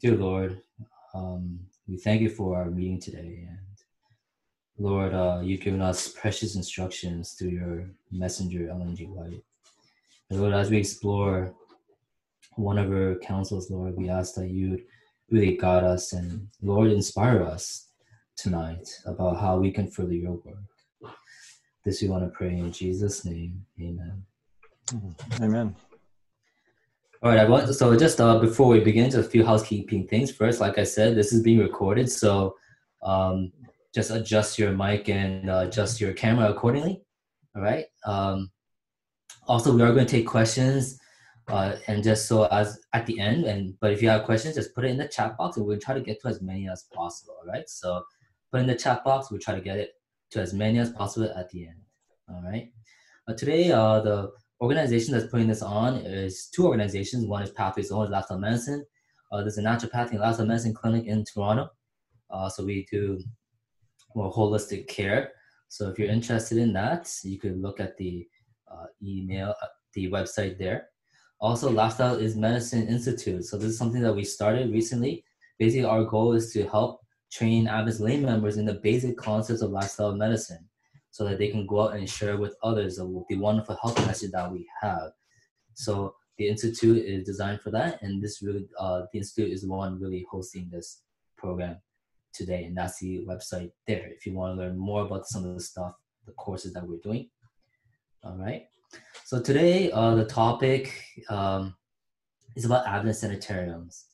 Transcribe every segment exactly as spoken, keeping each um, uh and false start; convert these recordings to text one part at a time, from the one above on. Dear Lord, um, we thank you for our meeting today. And Lord, uh, you've given us precious instructions through your messenger, Ellen G. White. And Lord, as we explore one of her counsels, Lord, we ask that you'd really guide us and, Lord, inspire us tonight about how we can further your work. This we want to pray in Jesus' name. Amen. Amen. All right, I want, so just uh, before we begin, just a few housekeeping things. First, like I said, this is being recorded, so um, just adjust your mic and uh, adjust your camera accordingly, all right? Um, also, we are going to take questions, uh, and just so as at the end, and but if you have questions, just put it in the chat box, and we'll try to get to as many as possible, all right? So put in the chat box, we'll try to get it to as many as possible at the end, all right? Uh, today, uh, the organization that's putting this on is two organizations. One is Pathways Own Lifestyle Medicine. Uh, there's a naturopathic and lifestyle medicine clinic in Toronto. Uh, so we do more holistic care. So if you're interested in that, you could look at the uh, email, uh, the website there. Also, Lifestyle is Medicine Institute. So this is something that we started recently. Basically, our goal is to help train Adventist lay members in the basic concepts of lifestyle medicine, so that they can go out and share with others the wonderful health message that we have. So the Institute is designed for that, and this really, uh, the Institute is the one really hosting this program today, and that's the website there, if you want to learn more about some of the stuff, the courses that we're doing. All right, so today uh, the topic um, is about Adventist sanitariums,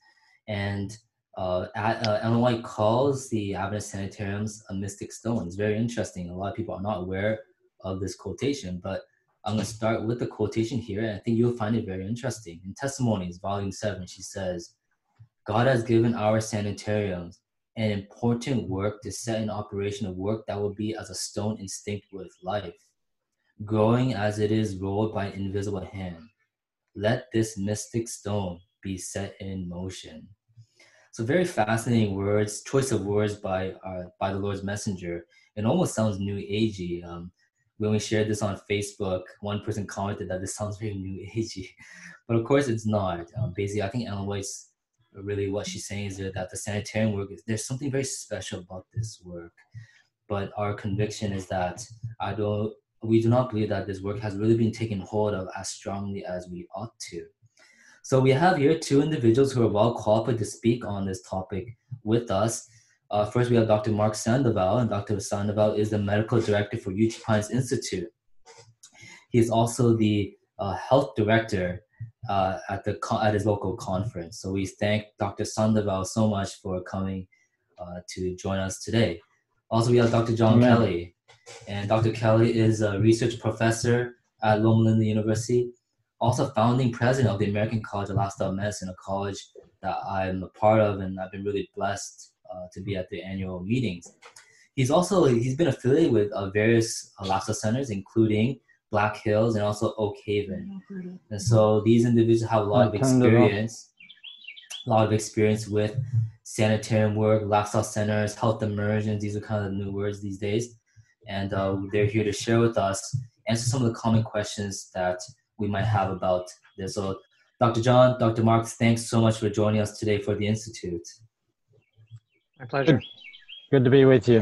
and Uh, uh, Ellen White calls the Adventist sanitariums a mystic stone. It's very interesting. A lot of people are not aware of this quotation, but I'm going to start with the quotation here, and I think you'll find it very interesting. In Testimonies, Volume seven, she says, "God has given our sanitariums an important work to set in operation, a work that will be as a stone instinct with life, growing as it is rolled by an invisible hand. Let this mystic stone be set in motion." So very fascinating words, choice of words by uh, by the Lord's messenger. It almost sounds new agey. Um, when we shared this on Facebook, one person commented that this sounds very new agey, but of course it's not. Um, basically, I think Ellen White's really what she's saying is that the sanitarium work, is, there's something very special about this work. But our conviction is that I don't, we do not believe that this work has really been taken hold of as strongly as we ought to. So we have here two individuals who are well qualified to speak on this topic with us. Uh, first, we have Doctor Mark Sandoval, and Doctor Sandoval is the medical director for Uchee Pines Institute. He is also the uh, health director uh, at the at his local conference. So we thank Doctor Sandoval so much for coming uh, to join us today. Also, we have Doctor John Amen. Kelly, and Doctor Kelly is a research professor at Loma Linda University, also founding president of the American College of Lifestyle Medicine, a college that I'm a part of, and I've been really blessed uh, to be at the annual meetings. He's also, he's been affiliated with uh, various uh, lifestyle centers, including Black Hills and also Oak Haven. And so these individuals have a lot of experience, a lot of experience with sanitarium work, lifestyle centers, health immersions. These are kind of the new words these days. And uh, they're here to share with us, answer some of the common questions that we might have about this. So Doctor John, Doctor Mark, thanks so much for joining us today for the Institute. My pleasure. Good, Good to be with you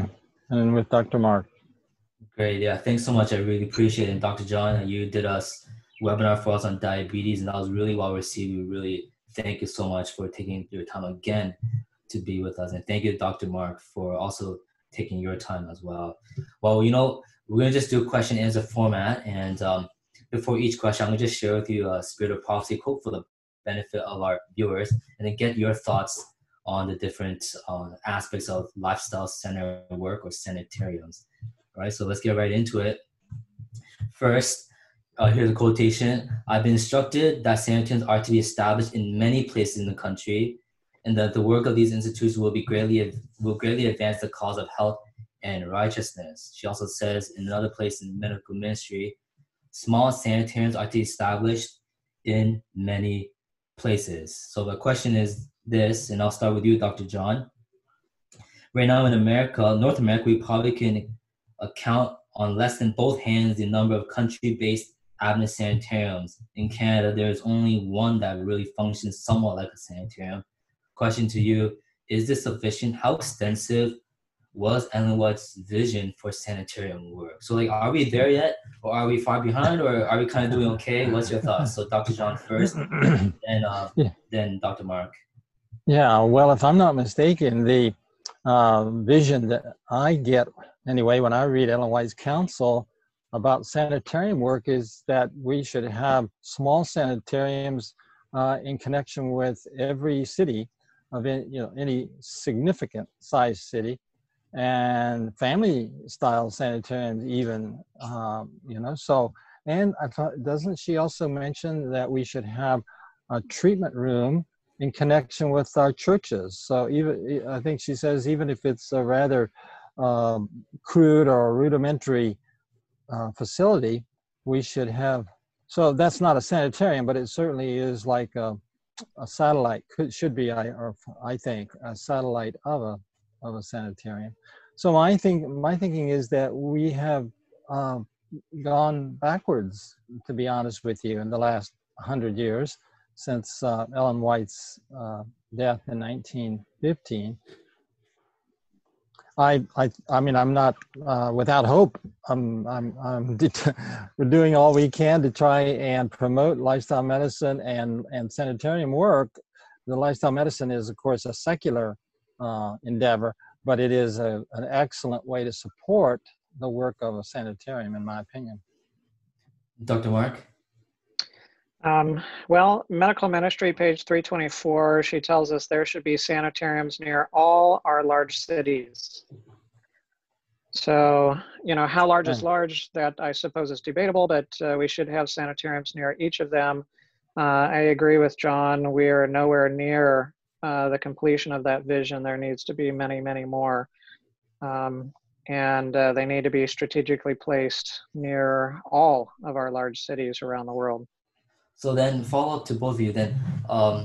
and with Doctor Mark. Great, yeah, thanks so much. I really appreciate it. And Doctor John, you did a webinar for us on diabetes, and that was really well received. We really thank you so much for taking your time again to be with us. And thank you, Doctor Mark, for also taking your time as well. Well, you know, we're gonna just do a question and answer format, and um, before each question, I'm going to just share with you a Spirit of Prophecy quote for the benefit of our viewers, and then get your thoughts on the different uh, aspects of lifestyle center work or sanitariums. All right, so let's get right into it. First, uh, here's a quotation. "I've been instructed that sanitariums are to be established in many places in the country, and that the work of these institutes will be greatly will greatly advance the cause of health and righteousness." She also says in another place in Medical Ministry, "Small sanitariums are to be established in many places." So the question is this, and I'll start with you, Doctor John. Right now in America, North America, we probably can account on less than both hands the number of country-based Adventist sanitariums. In Canada, there is only one that really functions somewhat like a sanitarium, question to you, is this sufficient? How extensive was Ellen White's vision for sanitarium work? So like, are we there yet? Or are we far behind? Or are we kind of doing okay? What's your thoughts? So Doctor John first, and uh, yeah. then Doctor Mark. Yeah, well, if I'm not mistaken, the uh, vision that I get, anyway, when I read Ellen White's counsel about sanitarium work is that we should have small sanitariums uh, in connection with every city of any, you know, any significant size city, and family style sanitariums even, um, you know, so, and I thought, doesn't she also mention that we should have a treatment room in connection with our churches? So even, I think she says, even if it's a rather uh, crude or rudimentary uh, facility, we should have, so that's not a sanitarium, but it certainly is like a, a satellite, could, should be, I, or I think, a satellite of a of a sanitarium. So my think my thinking is that we have uh, gone backwards, to be honest with you, in the last hundred years since uh, Ellen White's uh, death in nineteen fifteen. I I I mean I'm not uh, without hope. I'm I'm I'm det- we're doing all we can to try and promote lifestyle medicine and and sanitarium work. The lifestyle medicine is, of course, a secular Uh, endeavor, but it is a, an excellent way to support the work of a sanitarium, in my opinion. Doctor Mark? Um, well, Medical Ministry, page three twenty-four, she tells us there should be sanitariums near all our large cities. So, you know, how large yeah. is large, that I suppose is debatable, but uh, we should have sanitariums near each of them. Uh, I agree with John, we are nowhere near Uh, the completion of that vision. There needs to be many, many more. Um, and uh, they need to be strategically placed near all of our large cities around the world. So then, follow up to both of you then, um,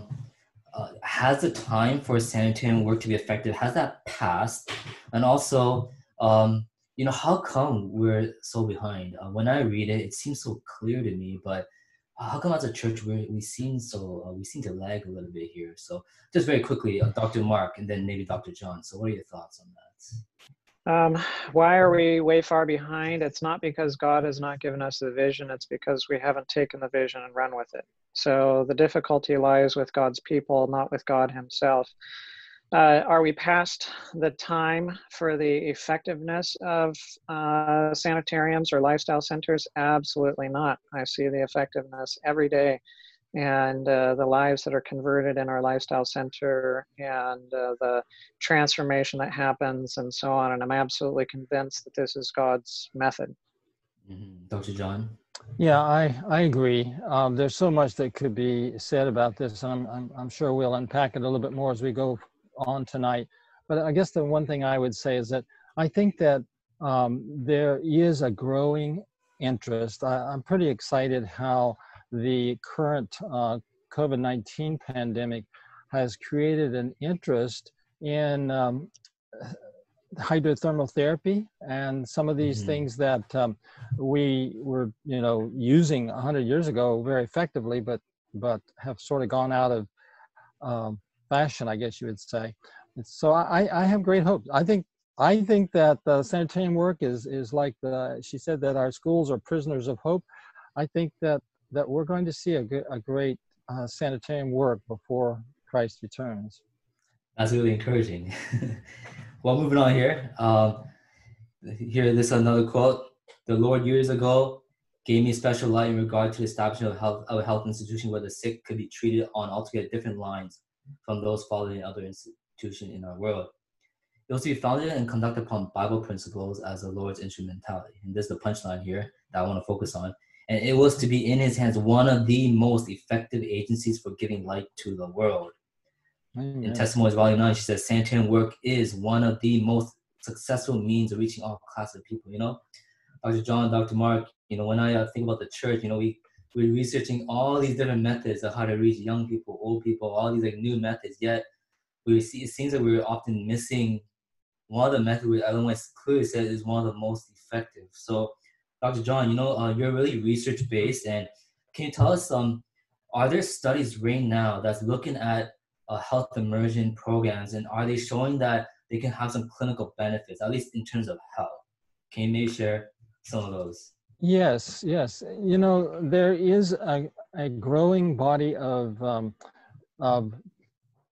uh, has the time for sanitarium work to be effective, has that passed? And also, um, you know, how come we're so behind? Uh, when I read it, it seems so clear to me, but how come as a church we we seem so uh, we seem to lag a little bit here? So just very quickly, uh, Doctor Mark, and then maybe Doctor John. So what are your thoughts on that? Um, why are we way far behind? It's not because God has not given us the vision. It's because we haven't taken the vision and run with it. So the difficulty lies with God's people, not with God Himself. Uh, are we past the time for the effectiveness of uh, sanitariums or lifestyle centers? Absolutely not. I see the effectiveness every day, and uh, the lives that are converted in our lifestyle center, and uh, the transformation that happens, and so on. And I'm absolutely convinced that this is God's method. Mm-hmm. Doctor John? Yeah, I, I agree. Um, there's so much that could be said about this, and I'm, I'm, I'm sure we'll unpack it a little bit more as we go on tonight. But I guess the one thing I would say is that I think that um, there is a growing interest. I, I'm pretty excited how the current uh, COVID nineteen pandemic has created an interest in um, hydrothermal therapy and some of these mm-hmm. things that um, we were, you know, using one hundred years ago very effectively, but but have sort of gone out of um, fashion, I guess you would say. So I, I have great hope. I think I think that uh, sanitarium work is is like the, she said that our schools are prisoners of hope. I think that that we're going to see a, a great uh, sanitarium work before Christ returns. That's really encouraging. Well, moving on here. Um, here, this is another quote. The Lord years ago gave me special light in regard to the establishment of health of a health institution where the sick could be treated on altogether different lines from those following other institutions in our world. It was to be founded and conducted upon Bible principles as the Lord's instrumentality. And this is the punchline here that I want to focus on. And it was to be in his hands one of the most effective agencies for giving light to the world. Mm-hmm. In Testimonies, Volume nine, she says, sanitarium work is one of the most successful means of reaching all classes of people, you know? Doctor John, Doctor Mark, you know, when I uh, think about the church, you know, we We're researching all these different methods of how to reach young people, old people, all these like new methods. Yet, we see it seems that we're often missing one of the methods which Ellen White clearly said is one of the most effective. So, Doctor John, you know, uh, you're really research based, and can you tell us some? Um, are there studies right now that's looking at uh, health immersion programs, and are they showing that they can have some clinical benefits, at least in terms of health? Can you maybe share some of those? Yes, yes. You know, there is a, a growing body of, um, of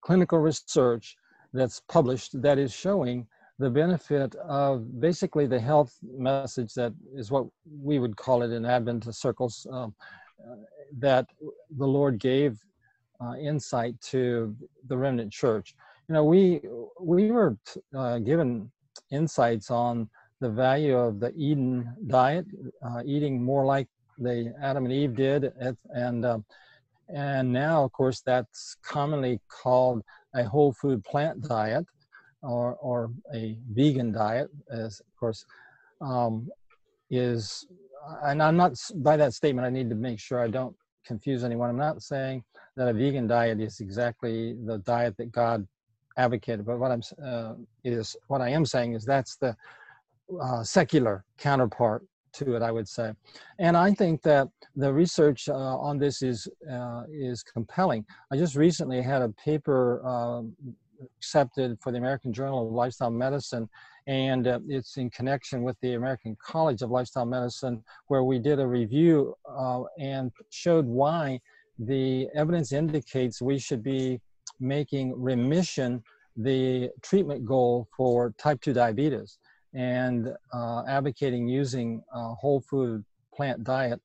clinical research that's published that is showing the benefit of basically the health message that is what we would call it in Adventist circles, um, uh, that the Lord gave uh, insight to the remnant church. You know, we, we were uh, given insights on the value of the Eden diet, uh, eating more like the Adam and Eve did. At, and, uh, and now, of course, that's commonly called a whole food plant diet, or, or a vegan diet, as of course, um, is, and I'm not, by that statement, I need to make sure I don't confuse anyone. I'm not saying that a vegan diet is exactly the diet that God advocated, but what I'm, uh, is, what I am saying is that's the Uh, secular counterpart to it, I would say. And I think that the research uh, on this is uh, is compelling. I just recently had a paper uh, accepted for the American Journal of Lifestyle Medicine, and uh, it's in connection with the American College of Lifestyle Medicine, where we did a review uh, and showed why the evidence indicates we should be making remission the treatment goal for type two diabetes, and uh, advocating using a whole food plant diet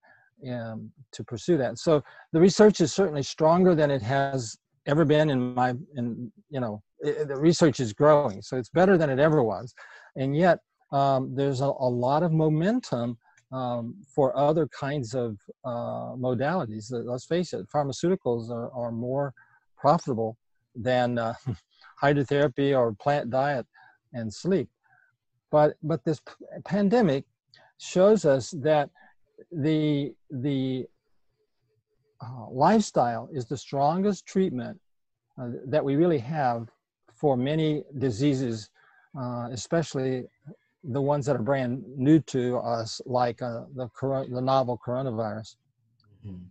um, to pursue that. So the research is certainly stronger than it has ever been in my, in, you know, it, the research is growing. So it's better than it ever was. And yet um, there's a, a lot of momentum um, for other kinds of uh, modalities. Let's face it, pharmaceuticals are, are more profitable than uh, hydrotherapy or plant diet and sleep. But, but this p pandemic shows us that the, the uh, lifestyle is the strongest treatment uh, that we really have for many diseases, uh, especially the ones that are brand new to us, like uh, the, corona the novel coronavirus. Mm-hmm.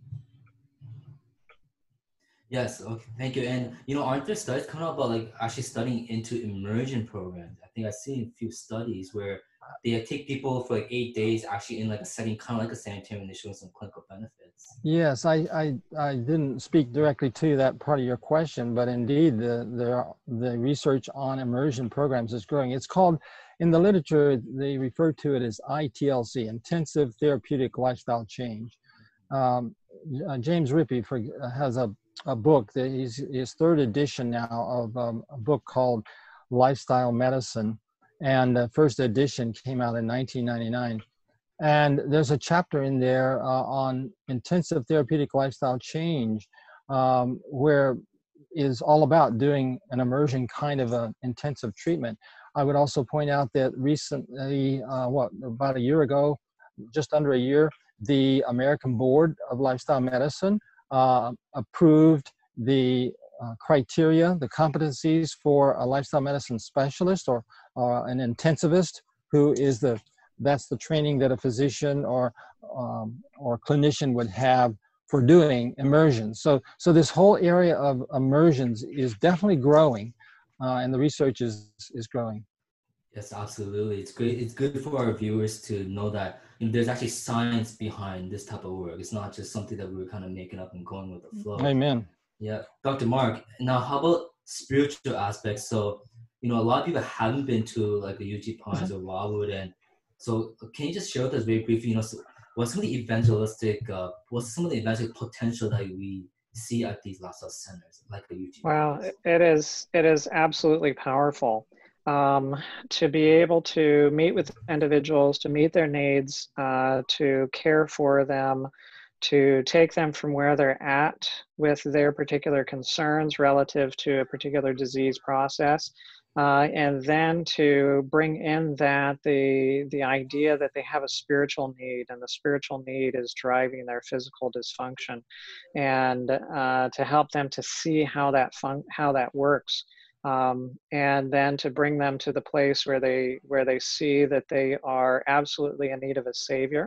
Yes, okay, thank you. And, you know, aren't there studies coming up about, like, actually studying into immersion programs? I think I've seen a few studies where they take people for, like, eight days actually in, like, a setting kind of like a sanitarium, and they show some clinical benefits. Yes, I, I, I didn't speak directly to that part of your question, but indeed the, the, the research on immersion programs is growing. It's called, in the literature, they refer to it as I T L C, Intensive Therapeutic Lifestyle Change. Um, uh, James Rippe for, uh, has a a book that he's his third edition now of um, a book called Lifestyle Medicine, and the first edition came out in nineteen ninety-nine, and there's a chapter in there uh, on intensive therapeutic lifestyle change, um, where is all about doing an immersion kind of an intensive treatment. I would also point out that recently, uh, what about a year ago, just under a year, the American Board of Lifestyle Medicine Uh, approved the uh, criteria, the competencies for a lifestyle medicine specialist or uh, an intensivist, who is the, that's the training that a physician or, um, or clinician would have for doing immersions. So, so this whole area of immersions is definitely growing, uh, and the research is, is growing. Yes, absolutely. It's great. It's good for our viewers to know that, you know, there's actually science behind this type of work. It's not just something that we were kind of making up and going with the flow. Amen. Yeah. Doctor Mark, now how about spiritual aspects? So, you know, a lot of people haven't been to, like, the Uchee Pines or Wildwood. And so can you just share with us very briefly, you know, so what's some of the evangelistic, uh, what's some of the evangelistic potential that we see at these lifestyle centers, like the Uchee Pines? Wow, it is, it is absolutely powerful. Um, to be able to meet with individuals, to meet their needs, uh, to care for them, to take them from where they're at with their particular concerns relative to a particular disease process, uh, and then to bring in that the, the idea that they have a spiritual need, and the spiritual need is driving their physical dysfunction, and uh, to help them to see how that fun- how that works. Um, and then to bring them to the place where they where they see that they are absolutely in need of a savior,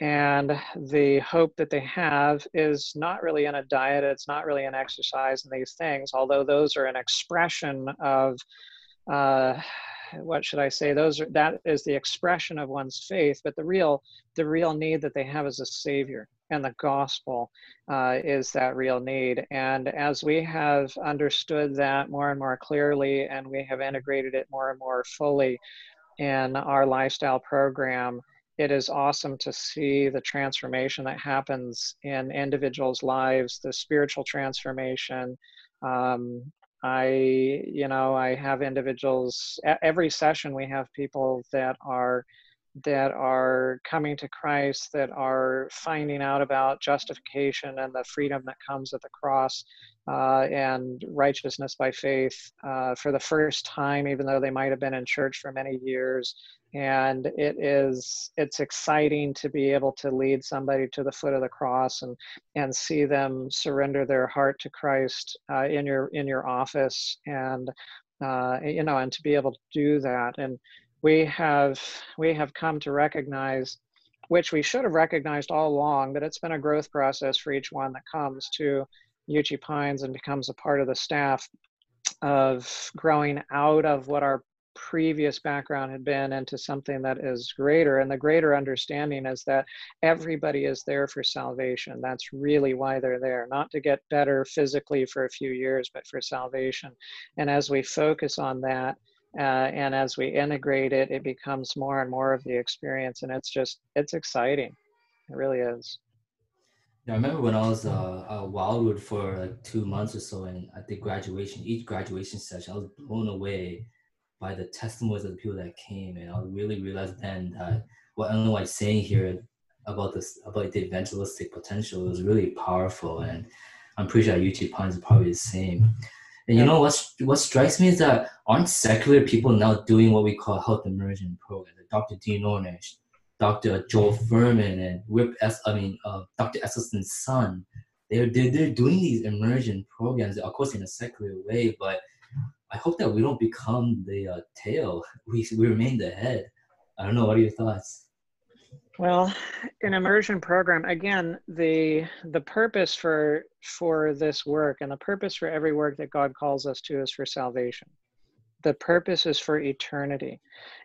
And the hope that they have is not really in a diet, it's not really in exercise and these things, although those are an expression of, uh, what should I say, those are, that is the expression of one's faith, but the real, the real need that they have is a Savior, and the gospel uh, is that real need. And as we have understood that more and more clearly, and we have integrated it more and more fully in our lifestyle program, it is awesome to see the transformation that happens in individuals' lives, the spiritual transformation. Um, I, you know, I have individuals, every session we have people that are, that are coming to Christ, that are finding out about justification and the freedom that comes at the cross uh, and righteousness by faith uh, for the first time, even though they might have been in church for many years. And it is, it's exciting to be able to lead somebody to the foot of the cross and, and see them surrender their heart to Christ uh, in your, in your office. And, uh, you know, and to be able to do that. And we have, we have come to recognize, which we should have recognized all along, that it's been a growth process for each one that comes to Uchee Pines and becomes a part of the staff, of growing out of what our previous background had been into something that is greater. And the greater understanding is that everybody is there for salvation. That's really why they're there, not to get better physically for a few years, but for salvation. And as we focus on that, uh, and as we integrate it, it becomes more and more of the experience. And it's just, it's exciting. It really is. Yeah, I remember when I was uh, at Wildwood for like two months or so, and I think graduation, each graduation session, I was blown away by the testimonies of the people that came. And I really realized then that what Ellen White's saying here about this, about the evangelistic potential, is really powerful. And I'm pretty sure Uchee Pines is probably the same. And you know, what's, what strikes me is that aren't secular people now doing what we call health immersion programs? Like Doctor Dean Ornish, Doctor Joel Fuhrman, and Whip S, I mean, uh, Doctor Esselstyn's son. They're, they're, they're doing these immersion programs, of course, in a secular way, but I hope that we don't become the uh, tail. We, we remain the head. I don't know. What are your thoughts? Well, an immersion program, again, the the purpose for for this work, and the purpose for every work that God calls us to, is for salvation. The purpose is for eternity.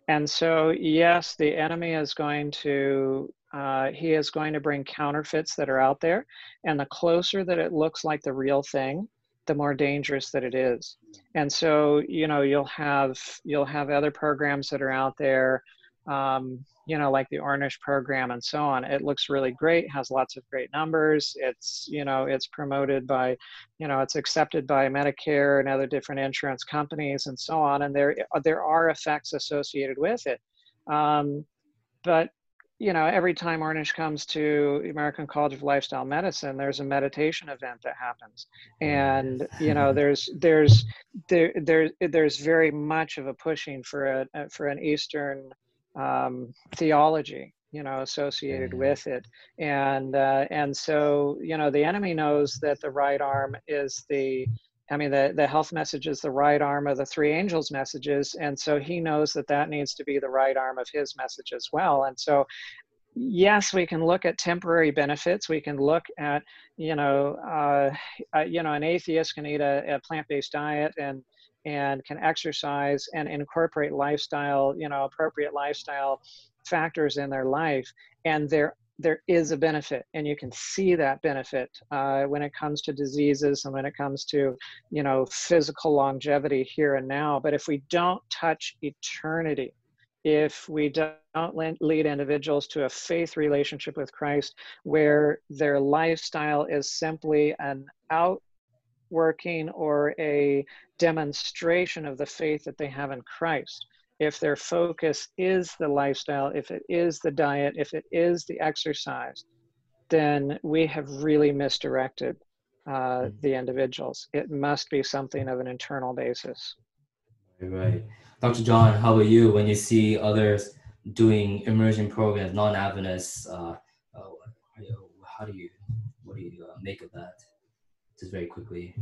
And so, yes, the enemy is going to, uh, he is going to bring counterfeits that are out there. And the closer that it looks like the real thing, the more dangerous that it is. And so, you know, you'll have, you'll have other programs that are out there, um, you know, like the Ornish program and so on. It looks really great, has lots of great numbers. It's, you know, it's promoted by, you know, it's accepted by Medicare and other different insurance companies and so on. And there, there are effects associated with it. Um, but you know, every time Ornish comes to American College of Lifestyle Medicine, there's a meditation event that happens. And, you know, there's, there's, there, there, there's very much of a pushing for a, for an Eastern um, theology, you know, associated with it. And, uh, and so, you know, the enemy knows that the right arm is the, I mean, the, the health message is the right arm of the three angels' messages. And so he knows that that needs to be the right arm of his message as well. And so, yes, we can look at temporary benefits. We can look at, you know, uh, uh, you know, an atheist can eat a, a plant-based diet and, and can exercise and incorporate lifestyle, you know, appropriate lifestyle factors in their life. And they're there is a benefit, and you can see that benefit uh, when it comes to diseases and when it comes to, you know, physical longevity here and now. But if we don't touch eternity, if we don't lead individuals to a faith relationship with Christ, where their lifestyle is simply an outworking or a demonstration of the faith that they have in Christ, if their focus is the lifestyle, if it is the diet, if it is the exercise, then we have really misdirected uh, the individuals. It must be something of an internal basis. Right. Doctor John, how about you? When you see others doing immersion programs, non-Adventists, uh, uh, how do you, what do you uh, make of that? Just very quickly.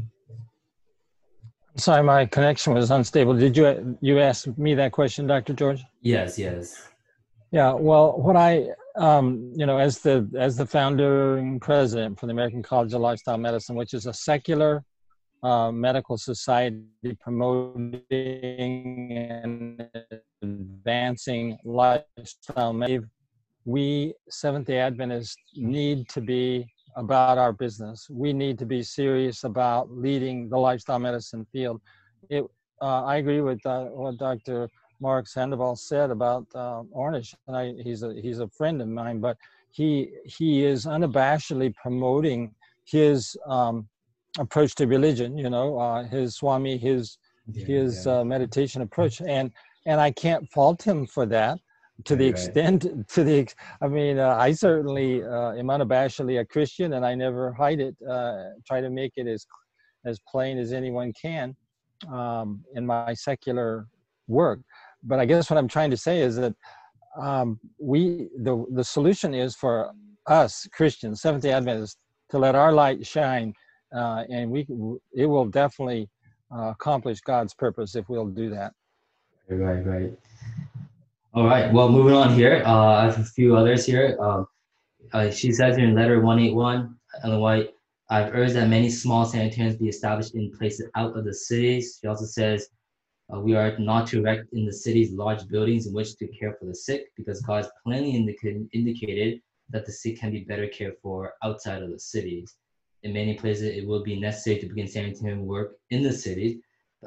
Sorry, my connection was unstable. Did you you ask me that question, Doctor George? Yes, yes. Yeah, well, what I um, you know, as the as the founding president for the American College of Lifestyle Medicine, which is a secular uh, medical society promoting and advancing lifestyle medicine, we Seventh-day Adventists need to be about our business. We need to be serious about leading the lifestyle medicine field. It, uh, I agree with uh, what Doctor Mark Sandoval said about uh, Ornish, and I, he's a he's a friend of mine. But he he is unabashedly promoting his um, approach to religion. You know, uh, his Swami, his yeah, his yeah. Uh, meditation approach, and and I can't fault him for that. To the extent, to the, I mean, uh, I certainly uh, am unabashedly a Christian, and I never hide it. Uh, try to make it as, as plain as anyone can, um, in my secular work. But I guess what I'm trying to say is that um, we, the the solution is for us Christians, Seventh-day Adventists, to let our light shine, uh, and we it will definitely uh, accomplish God's purpose if we'll do that. Right, right. All right. Well, moving on here. Uh, I have a few others here. Um, uh, she says in letter one eighty-one, Ellen White, I've urged that many small sanitariums be established in places out of the cities. She also says, uh, we are not to erect in the cities large buildings in which to care for the sick, because God has plainly indica- indicated that the sick can be better cared for outside of the cities. In many places, it will be necessary to begin sanitarium work in the cities.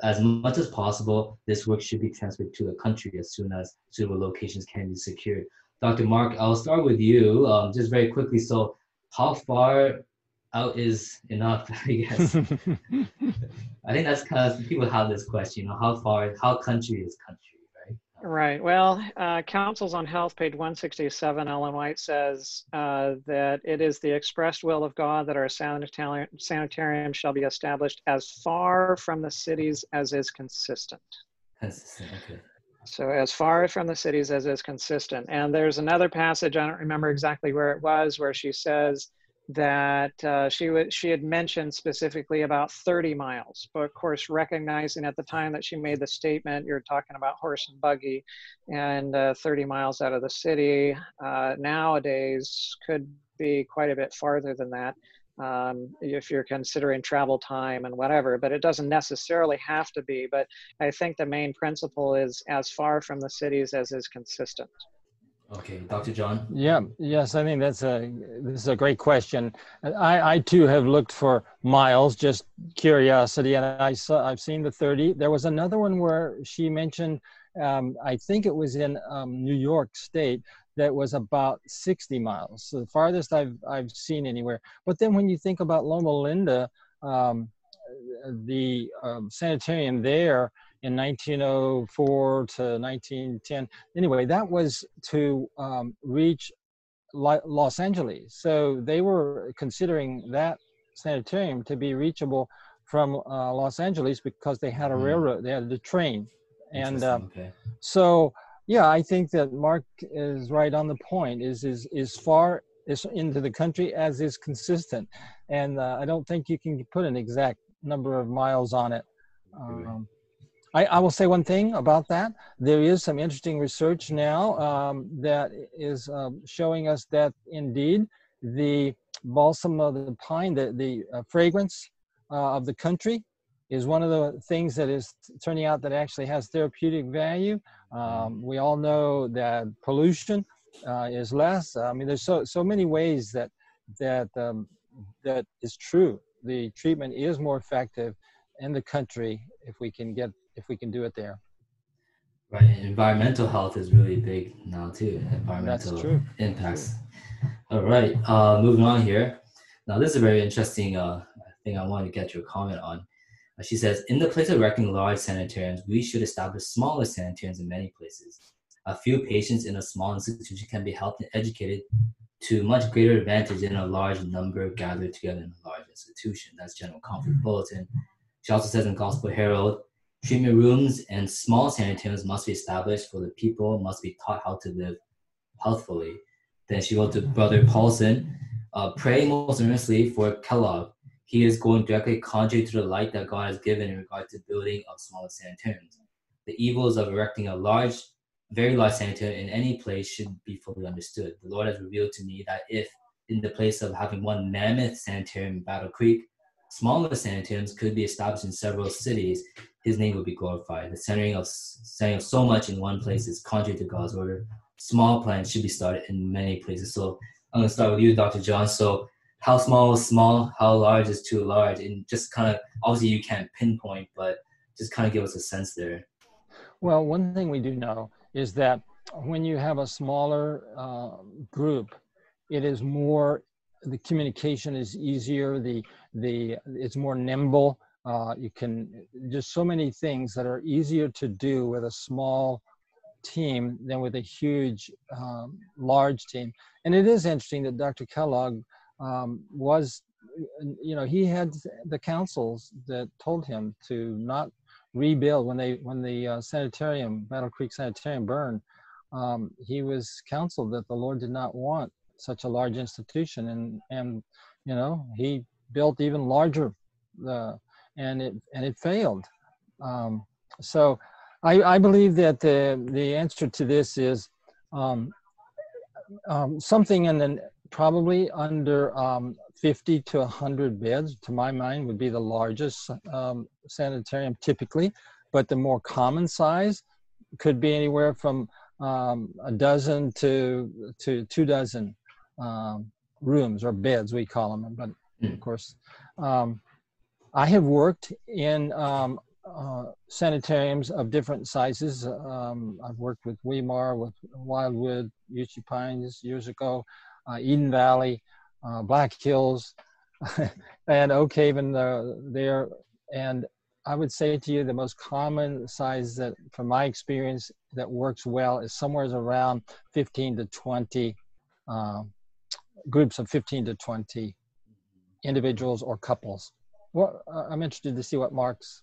As much as possible, this work should be transferred to the country as soon as suitable locations can be secured. Doctor Mark, I'll start with you, um, just very quickly. So how far out is enough, I guess? I think that's because people have this question, you know, how far, how country is country, right? Right. Well, uh, Councils on Health, page one sixty-seven, Ellen White says uh, that it is the expressed will of God that our sanitar- sanitarium shall be established as far from the cities as is consistent. Consistent, okay. So as far from the cities as is consistent. And there's another passage, I don't remember exactly where it was, where she says that uh, she, w- she had mentioned specifically about thirty miles, but of course recognizing at the time that she made the statement, you're talking about horse and buggy and uh, thirty miles out of the city uh, nowadays could be quite a bit farther than that um, if you're considering travel time and whatever, but it doesn't necessarily have to be. But I think the main principle is as far from the cities as is consistent. Okay, Doctor John. Yeah, yes, I think that's a this is a great question. I, I too have looked for miles, just curiosity, and I saw I've seen the thirty. There was another one where she mentioned, um, I think it was in um, New York State, that was about sixty miles. So the farthest I've I've seen anywhere. But then when you think about Loma Linda, um, the um, sanitarium there. In nineteen oh four to nineteen ten. Anyway, that was to um, reach Li- Los Angeles. So they were considering that sanitarium to be reachable from uh, Los Angeles because they had a mm. railroad, they had the train. And uh, okay. So, yeah, I think that Mark is right on the point, is is, is far is into the country as is consistent. And uh, I don't think you can put an exact number of miles on it. Um, I, I will say one thing about that. There is some interesting research now um, that is uh, showing us that indeed the balsam of the pine, the, the uh, fragrance uh, of the country is one of the things that is turning out that actually has therapeutic value. Um, we all know that pollution uh, is less. I mean, there's so so many ways that that um, that is true. The treatment is more effective in the country if we can get if we can do it there. Right, and environmental health is really big now too, environmental impacts. All right, uh, moving on here. Now this is a very interesting uh, thing I wanted to get your comment on. Uh, she says, in the place of erecting large sanitariums, we should establish smaller sanitariums in many places. A few patients in a small institution can be helped and educated to much greater advantage than a large number gathered together in a large institution. That's General Conference Bulletin. She also says in Gospel Herald, treatment rooms and small sanitariums must be established for the people, must be taught how to live healthfully. Then she wrote to Brother Paulson, uh, pray most earnestly for Kellogg. He is going directly contrary to the light that God has given in regard to building of smaller sanitariums. The evils of erecting a large very Lifestyle-centered in any place should be fully understood. The Lord has revealed to me that if, in the place of having one mammoth sanitarium in Battle Creek, smaller sanitariums could be established in several cities, his name would be glorified. The centering of, centering of so much in one place is contrary to God's order. Small plans should be started in many places. So I'm going to start with you, Doctor John. So how small is small? How large is too large? And just kind of, obviously you can't pinpoint, but just kind of give us a sense there. Well, one thing we do know is that when you have a smaller uh, group, it is more, the communication is easier, the the it's more nimble. Uh, you can, just so many things that are easier to do with a small team than with a huge, um, large team. And it is interesting that Doctor Kellogg um, was, you know, he had the councils that told him to not rebuild when they when the uh, sanitarium, Battle Creek Sanitarium burned. Um, he was counseled that the Lord did not want such a large institution, and and you know, he built even larger, uh, and it and it failed. Um, so I, I believe that the the answer to this is um, um, something in the probably under um, fifty to one hundred beds, to my mind, would be the largest um, sanitarium typically, but the more common size could be anywhere from um, a dozen to to two dozen um, rooms, or beds, we call them. But of course, um, I have worked in um, uh, sanitariums of different sizes. Um, I've worked with Weimar, with Wildwood, Uchee Pines years ago, uh, Eden Valley, Uh, Black Hills, and Oak Haven uh, there. And I would say to you, the most common size that, from my experience, that works well is somewhere around fifteen to twenty, uh, groups of fifteen to twenty individuals or couples. Well, I'm interested to see what Mark's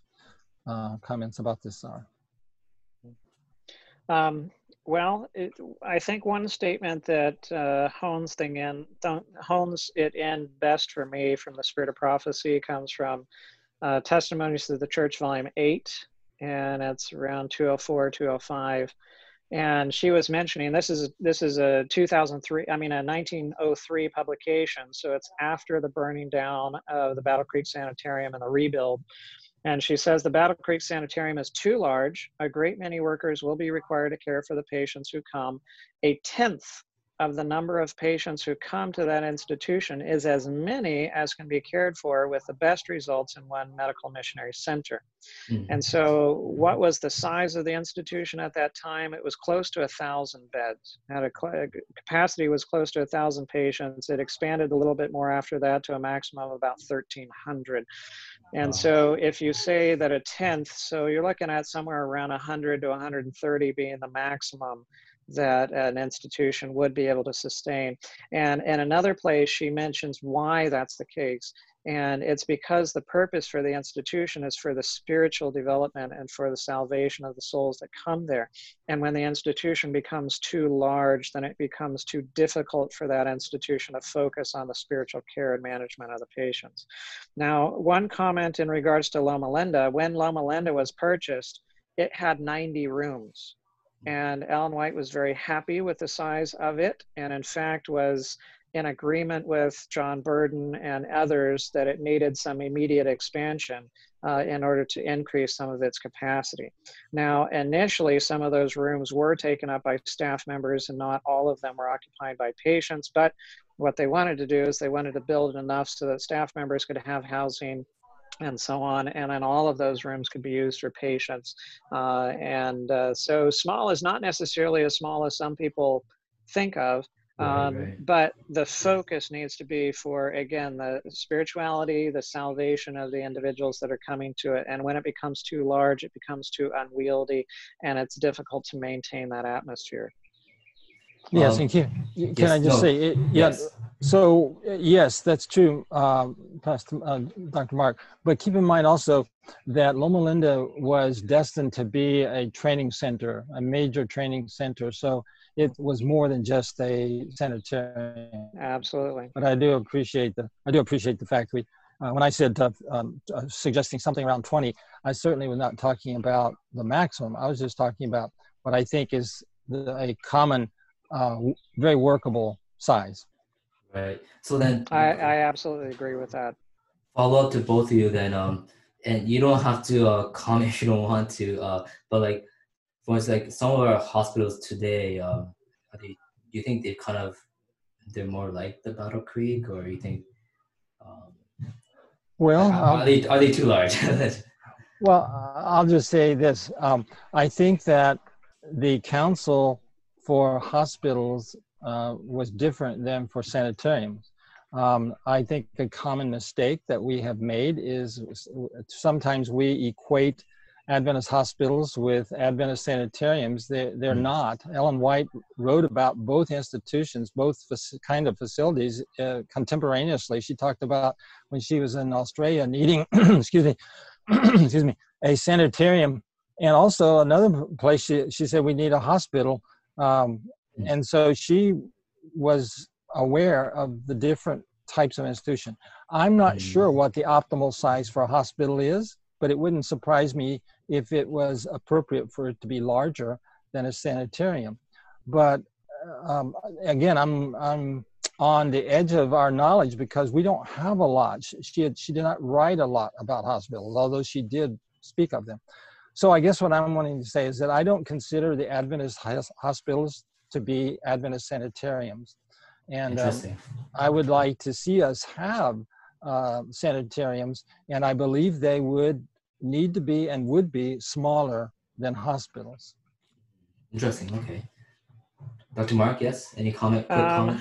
uh, comments about this are. Um. Well, it, I think one statement that uh, hones thing in, th- hones it in best for me from the Spirit of Prophecy comes from uh, Testimonies of the Church, Volume eight, and it's around two oh four, two oh five. And she was mentioning, this is this is a two thousand three, I mean a nineteen oh three publication, so it's after the burning down of the Battle Creek Sanitarium and the rebuild. And she says, the Battle Creek Sanitarium is too large. A great many workers will be required to care for the patients who come. A tenth of the number of patients who come to that institution is as many as can be cared for with the best results in one medical missionary center. Mm-hmm. And so what was the size of the institution at that time? It was close to a thousand beds. Had a cl- capacity was close to a thousand patients. It expanded a little bit more after that to a maximum of about thirteen hundred. And so if you say that a tenth, so you're looking at somewhere around one hundred to one hundred thirty being the maximum that an institution would be able to sustain. And in another place, she mentions why that's the case. And it's because the purpose for the institution is for the spiritual development and for the salvation of the souls that come there. And when the institution becomes too large, then it becomes too difficult for that institution to focus on the spiritual care and management of the patients. Now, one comment in regards to Loma Linda, when Loma Linda was purchased, it had ninety rooms. And Ellen White was very happy with the size of it, and in fact was in agreement with John Burden and others that it needed some immediate expansion uh, in order to increase some of its capacity. Now, initially, some of those rooms were taken up by staff members and not all of them were occupied by patients, but what they wanted to do is they wanted to build enough so that staff members could have housing and so on, and then all of those rooms could be used for patients. Uh, and uh, so small is not necessarily as small as some people think of, um, right, right. But the focus needs to be for, again, the spirituality, the salvation of the individuals that are coming to it. And when it becomes too large, it becomes too unwieldy, and it's difficult to maintain that atmosphere. Yes, um, thank you. Can yes, I just no. say, it, yes. yes. So yes, that's true, uh, Pastor, uh, Doctor Mark. But keep in mind also that Loma Linda was destined to be a training center, a major training center. So it was more than just a sanitarium. Absolutely. But I do appreciate the I do appreciate the fact we, uh, when I said uh, um, uh, suggesting something around twenty, I certainly was not talking about the maximum. I was just talking about what I think is a common, uh, very workable size. Right. So then I, I absolutely agree with that. Follow up to both of you then. Um, and you don't have to uh, comment if you don't want to. Uh, but like, for instance, like some of our hospitals today, um, are they, you think they've kind of, they're more like the Battle Creek, or you think? Um, well, are, um, they, are they too large? Well, I'll just say this. Um, I think that the council for hospitals uh, was different than for sanitariums. Um, I think a common mistake that we have made is sometimes we equate Adventist hospitals with Adventist sanitariums. They, they're not. Ellen White wrote about both institutions, both kind of facilities uh, contemporaneously. She talked about when she was in Australia needing, excuse me, excuse me, a sanitarium, and also another place she, she said we need a hospital. Um, and so she was aware of the different types of institution. I'm not sure what the optimal size for a hospital is, but it wouldn't surprise me if it was appropriate for it to be larger than a sanitarium. But um, again, I'm I'm on the edge of our knowledge because we don't have a lot. She she, had, she did not write a lot about hospitals, although she did speak of them. So I guess what I'm wanting to say is that I don't consider the Adventist hospitals to be Adventist sanitariums. And um, I would like to see us have uh, sanitariums, and I believe they would need to be and would be smaller than hospitals. Interesting. Okay. Doctor Mark, yes? Any comment? Quick um, comment?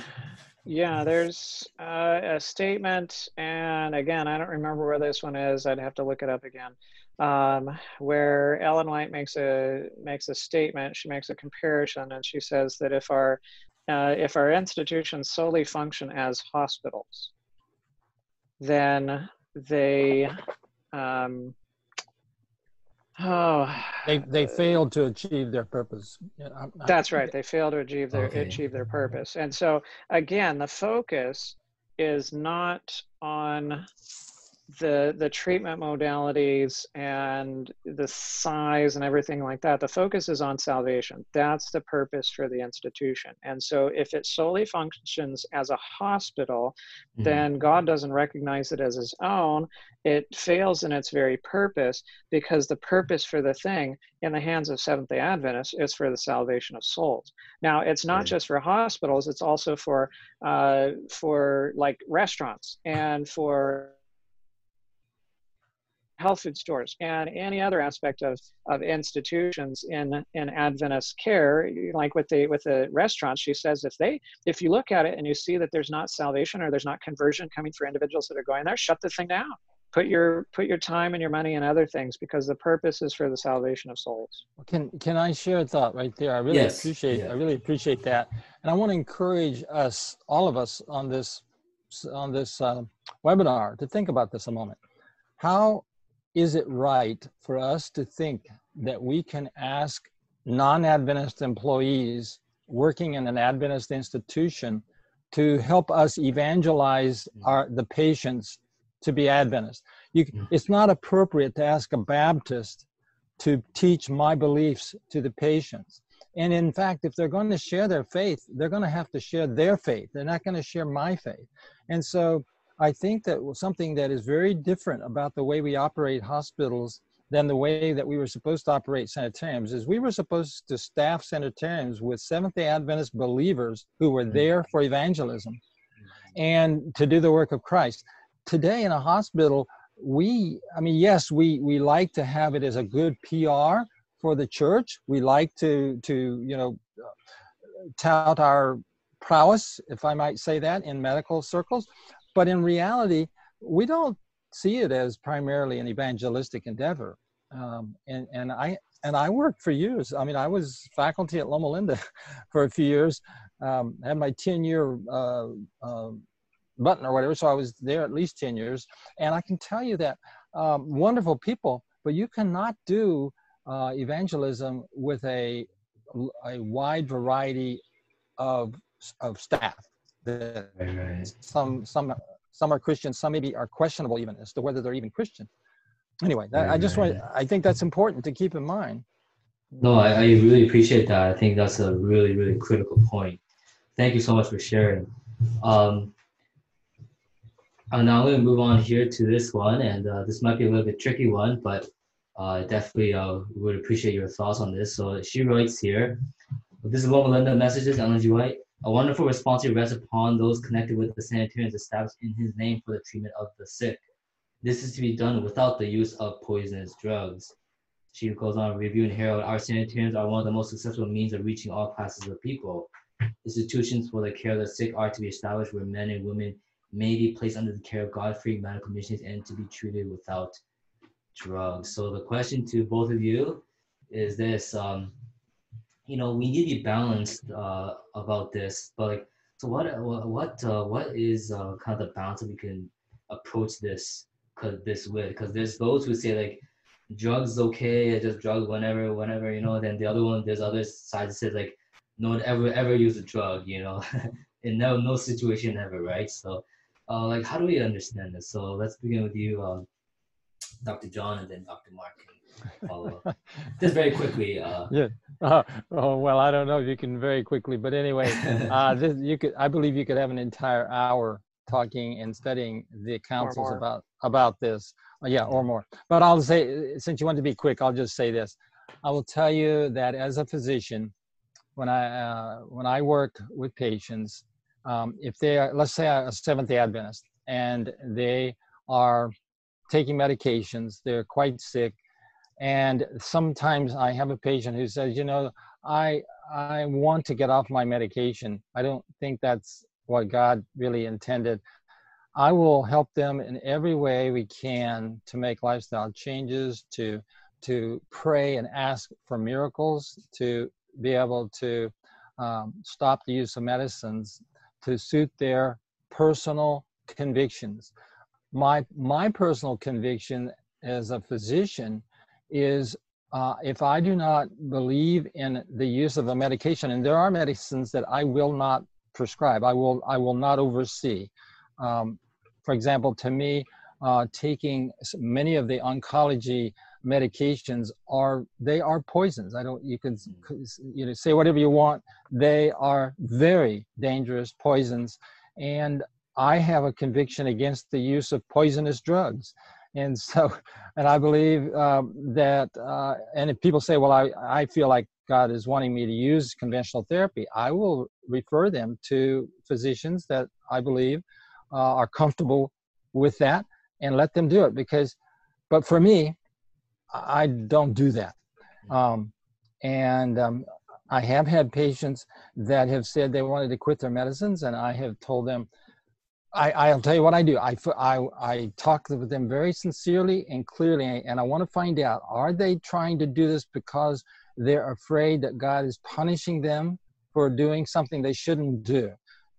Yeah, there's uh, a statement, and again, I don't remember where this one is. I'd have to look it up again, um, where Ellen White makes a, makes a statement. She makes a comparison, and she says that if our, uh, if our institutions solely function as hospitals, then they... Um, Oh, they they failed to achieve their purpose. I, I, that's right. They failed to achieve their okay. achieve their purpose. And so again, the focus is not on the the treatment modalities and the size and everything like that. The focus is on salvation. That's the purpose for the institution. And so if it solely functions as a hospital, mm-hmm. then God doesn't recognize it as his own. It fails in its very purpose, because the purpose for the thing in the hands of Seventh-day Adventists is for the salvation of souls. Now, it's not right. just for hospitals. It's also for uh, for like restaurants and for health food stores and any other aspect of of institutions in in Adventist care, like with the with the restaurants. She says if they if you look at it and you see that there's not salvation or there's not conversion coming for individuals that are going there, shut the thing down. Put your put your time and your money in other things, because the purpose is for the salvation of souls. Can can I share a thought right there? I really yes. appreciate yeah. I really appreciate that, and I want to encourage us all of us on this on this uh, webinar to think about this a moment. How is it right for us to think that we can ask non-Adventist employees working in an Adventist institution to help us evangelize our, the patients to be Adventist? You, it's not appropriate to ask a Baptist to teach my beliefs to the patients. And in fact, if they're going to share their faith, they're going to have to share their faith. They're not going to share my faith. And so I think that something that is very different about the way we operate hospitals than the way that we were supposed to operate sanitariums is we were supposed to staff sanitariums with Seventh-day Adventist believers who were there for evangelism and to do the work of Christ. Today in a hospital, we, I mean, yes, we, we like to have it as a good P R for the church. We like to, to you know, tout our prowess, if I might say that, in medical circles. But in reality, we don't see it as primarily an evangelistic endeavor. Um, and, and, I, and I worked for years. I mean, I was faculty at Loma Linda for a few years. Um, I had my ten-year uh, uh, button or whatever, so I was there at least ten years. And I can tell you that um, wonderful people, but you cannot do uh, evangelism with a, a wide variety of, of staff. The, some some some are Christians, some maybe are questionable even as to whether they're even Christian. Anyway, that, I just want I think that's important to keep in mind. No, I, I really appreciate that. I think that's a really, really critical point. Thank you so much for sharing. Um, and now I'm going to move on here to this one, and uh, this might be a little bit tricky one, but uh, definitely uh, would appreciate your thoughts on this. So she writes here, this is Loma Linda Messages, Ellen G. White. A wonderful response rests upon those connected with the sanitarians established in his name for the treatment of the sick. This is to be done without the use of poisonous drugs. She goes on, Review and Herald, our sanitarians are one of the most successful means of reaching all classes of people. Institutions for the care of the sick are to be established where men and women may be placed under the care of God-fearing medical missions and to be treated without drugs. So the question to both of you is this, um, you know, we need to be balanced uh, about this, but like, so what, what, uh, what is uh, kind of the balance that we can approach this, cause this with, because there's those who say like, drugs is okay, just drugs whenever, whenever, you know, then the other one, there's other side that says like, no one ever, ever use a drug, you know, in no, no situation ever, right? So uh, like, how do we understand this? So let's begin with you, um, Doctor John, and then Doctor Mark. Follow up. Just very quickly. Uh. Yeah. Oh, oh, well, I don't know if you can very quickly, but anyway, uh, this, you could. I believe you could have an entire hour talking and studying the councils about about this. Uh, yeah, or more. But I'll say, since you want to be quick, I'll just say this. I will tell you that as a physician, when I uh, when I work with patients, um, if they are, let's say, a Seventh-day Adventist, and they are taking medications, they're quite sick. And sometimes I have a patient who says, you know, I I want to get off my medication. I don't think that's what God really intended. I will help them in every way we can to make lifestyle changes, to to pray and ask for miracles, to be able to um, stop the use of medicines to suit their personal convictions. My, my personal conviction as a physician is uh, if I do not believe in the use of a medication, and there are medicines that I will not prescribe, I will I will not oversee. Um, for example, to me, uh, taking many of the oncology medications are they are poisons. I don't you can you know say whatever you want. They are very dangerous poisons, and I have a conviction against the use of poisonous drugs. And so, and I believe um, that, uh, and if people say, well, I, I feel like God is wanting me to use conventional therapy, I will refer them to physicians that I believe uh, are comfortable with that and let them do it. Because, but for me, I don't do that. Um, and um, I have had patients that have said they wanted to quit their medicines, and I have told them, I, I'll tell you what I do. I, I, I talk with them very sincerely and clearly, and I want to find out, are they trying to do this because they're afraid that God is punishing them for doing something they shouldn't do?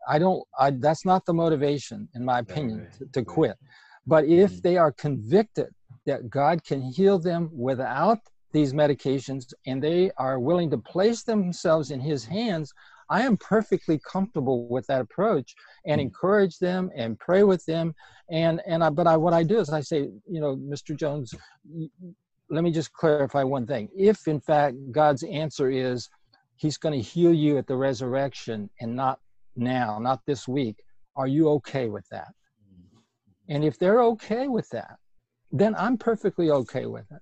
I don't, I, that's not the motivation, in my opinion, to, to quit. But if they are convicted that God can heal them without these medications, and they are willing to place themselves in His hands, I am perfectly comfortable with that approach, and encourage them and pray with them. And, and I, but I, what I do is I say, you know, Mister Jones, let me just clarify one thing. If in fact God's answer is He's going to heal you at the resurrection and not now, not this week, are you okay with that? And if they're okay with that, then I'm perfectly okay with it.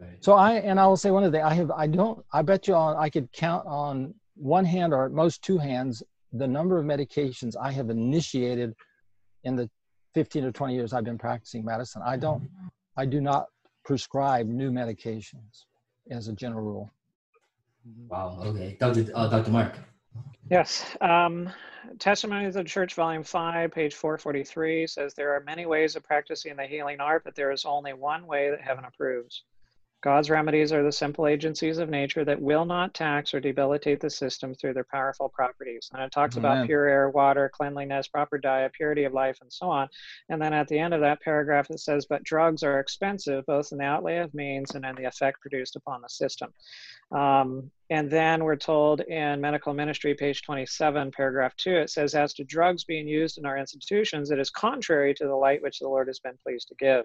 Right. So I, and I will say one other thing, I have, I don't, I bet you on, I could count on one hand, or at most two hands, the number of medications I have initiated in the fifteen or twenty years I've been practicing medicine. I don't, I do not prescribe new medications as a general rule. Wow. Okay. Doctor Uh, Doctor Mark. Yes. Um, Testimonies of the Church, Volume five, page four forty-three says, there are many ways of practicing the healing art, but there is only one way that heaven approves. God's remedies are the simple agencies of nature that will not tax or debilitate the system through their powerful properties. And it talks Amen. About pure air, water, cleanliness, proper diet, purity of life, and so on. And then at the end of that paragraph, it says, but drugs are expensive, both in the outlay of means and in the effect produced upon the system. Um, And then we're told in Medical Ministry, page twenty-seven, paragraph two, it says, as to drugs being used in our institutions, it is contrary to the light which the Lord has been pleased to give.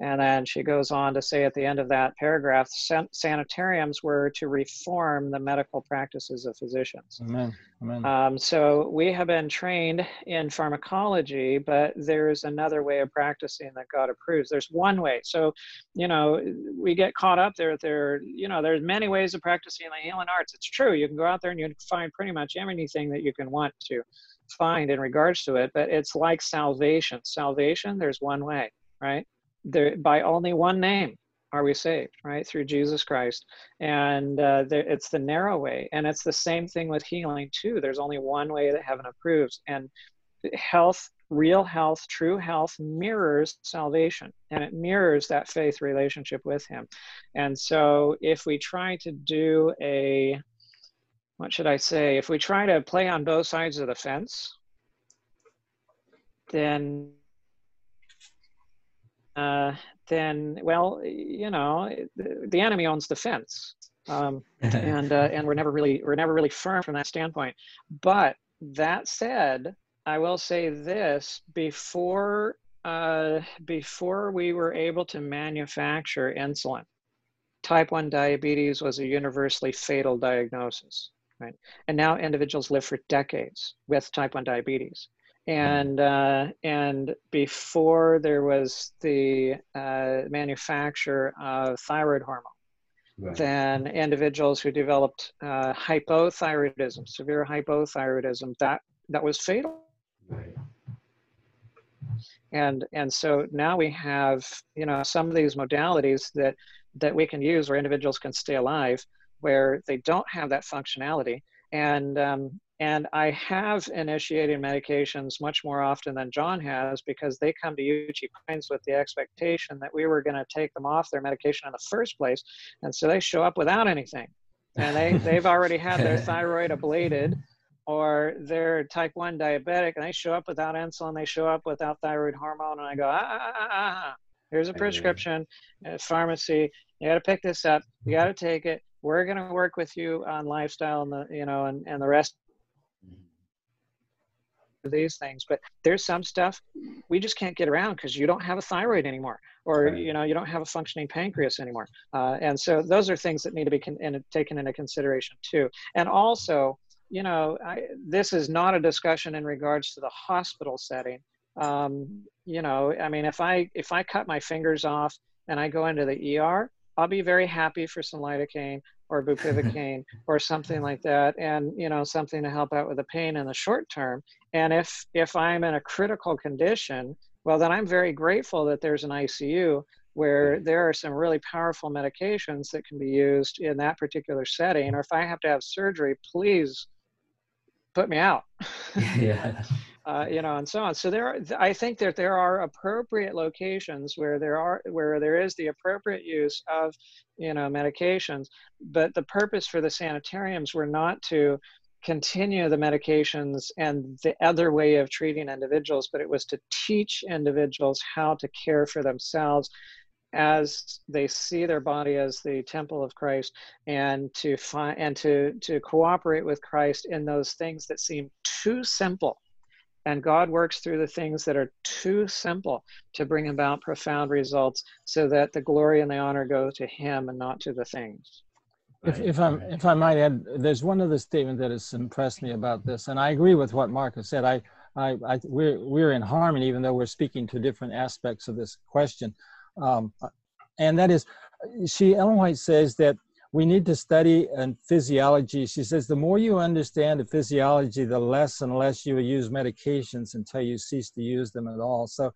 And then she goes on to say at the end of that paragraph, san sanitariums were to reform the medical practices of physicians. Amen. Amen. Um, so we have been trained in pharmacology, but there is another way of practicing that God approves. There's one way. So, you know, we get caught up there. There, you know, there's many ways of practicing the healing arts. It's true. You can go out there and you can find pretty much anything that you can want to find in regards to it. But it's like salvation. Salvation, there's one way, right? There, by only one name are we saved, right? Through Jesus Christ. And uh, there, it's the narrow way. And it's the same thing with healing too. There's only one way that heaven approves. And health, real health, true health mirrors salvation, and it mirrors that faith relationship with him. And so if we try to do a, what should I say, if we try to play on both sides of the fence, then, uh, then well, you know, the, the enemy owns the fence. Um, and, uh, and we're never really, we're never really firm from that standpoint. But that said, I will say this, before, uh, before we were able to manufacture insulin, type one diabetes was a universally fatal diagnosis, right? And now individuals live for decades with type one diabetes. And, uh, and before there was the uh, manufacture of thyroid hormone, right, then individuals who developed uh, hypothyroidism, severe hypothyroidism, that, that was fatal. Right. And and so now we have, you know, some of these modalities that that we can use where individuals can stay alive, where they don't have that functionality. And um, and I have initiated medications much more often than John has, because they come to Uchee Pines with the expectation that we were going to take them off their medication in the first place, and so they show up without anything, and they they've already had their thyroid ablated, or they're type one diabetic, and they show up without insulin, they show up without thyroid hormone, and I go, ah, ah, ah, ah, here's a prescription, at pharmacy, you got to pick this up, you got to take it, we're going to work with you on lifestyle and the, you know, and, and the rest of these things. But there's some stuff we just can't get around because you don't have a thyroid anymore, or, right, you know, you don't have a functioning pancreas anymore. Uh, and so those are things that need to be con in, taken into consideration too. And also, you know, I, this is not a discussion in regards to the hospital setting. Um, you know, I mean, if I if I cut my fingers off and I go into the E R, I'll be very happy for some lidocaine or bupivacaine or something like that, and, you know, something to help out with the pain in the short term. And if if I'm in a critical condition, well, then I'm very grateful that there's an I C U where there are some really powerful medications that can be used in that particular setting. Or if I have to have surgery, please put me out. Yeah. Uh, you know, and so on. So there are, I think that there are appropriate locations where there are, where there is the appropriate use of, you know, medications, but the purpose for the sanitariums were not to continue the medications and the other way of treating individuals, but it was to teach individuals how to care for themselves as they see their body as the temple of Christ, and to find and to to cooperate with Christ in those things that seem too simple. And God works through the things that are too simple to bring about profound results, so that the glory and the honor go to him and not to the things. If, if I'm if I might add, there's one other statement that has impressed me about this, and I agree with what Mark has said. I, I, I we're we're in harmony, even though we're speaking to different aspects of this question. Um, and that is, she, Ellen White, says that we need to study in physiology. She says, the more you understand the physiology, the less and less you will use medications until you cease to use them at all. So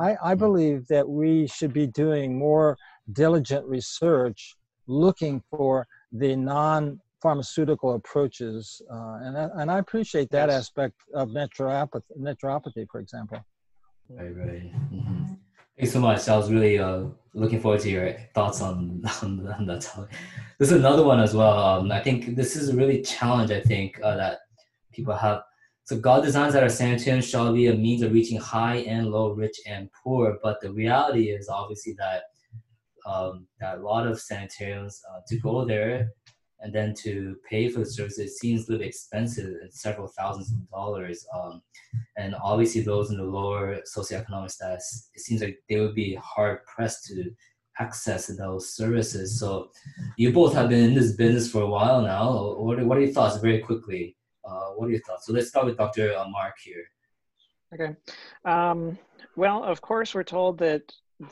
I, I believe that we should be doing more diligent research, looking for the non-pharmaceutical approaches. Uh, and, and I appreciate that aspect of naturopathy, naturopathy, for example. Right, right. Mm-hmm. Thanks so much. I was really uh, looking forward to your thoughts on, on, on that topic. This is another one as well. Um, I think this is a really challenge, I think, uh, that people have. So God designs that our sanitarium shall be a means of reaching high and low, rich and poor. But the reality is obviously that, um, that a lot of sanitariums, uh, to go there, and then to pay for the service, it seems a little expensive, and several thousands of dollars. Um, and obviously those in the lower socioeconomic status, it seems like they would be hard pressed to access those services. So you both have been in this business for a while now. What are, what are your thoughts, very quickly? Uh, what are your thoughts? So let's start with Doctor Mark here. Okay. Um, well, of course, we're told that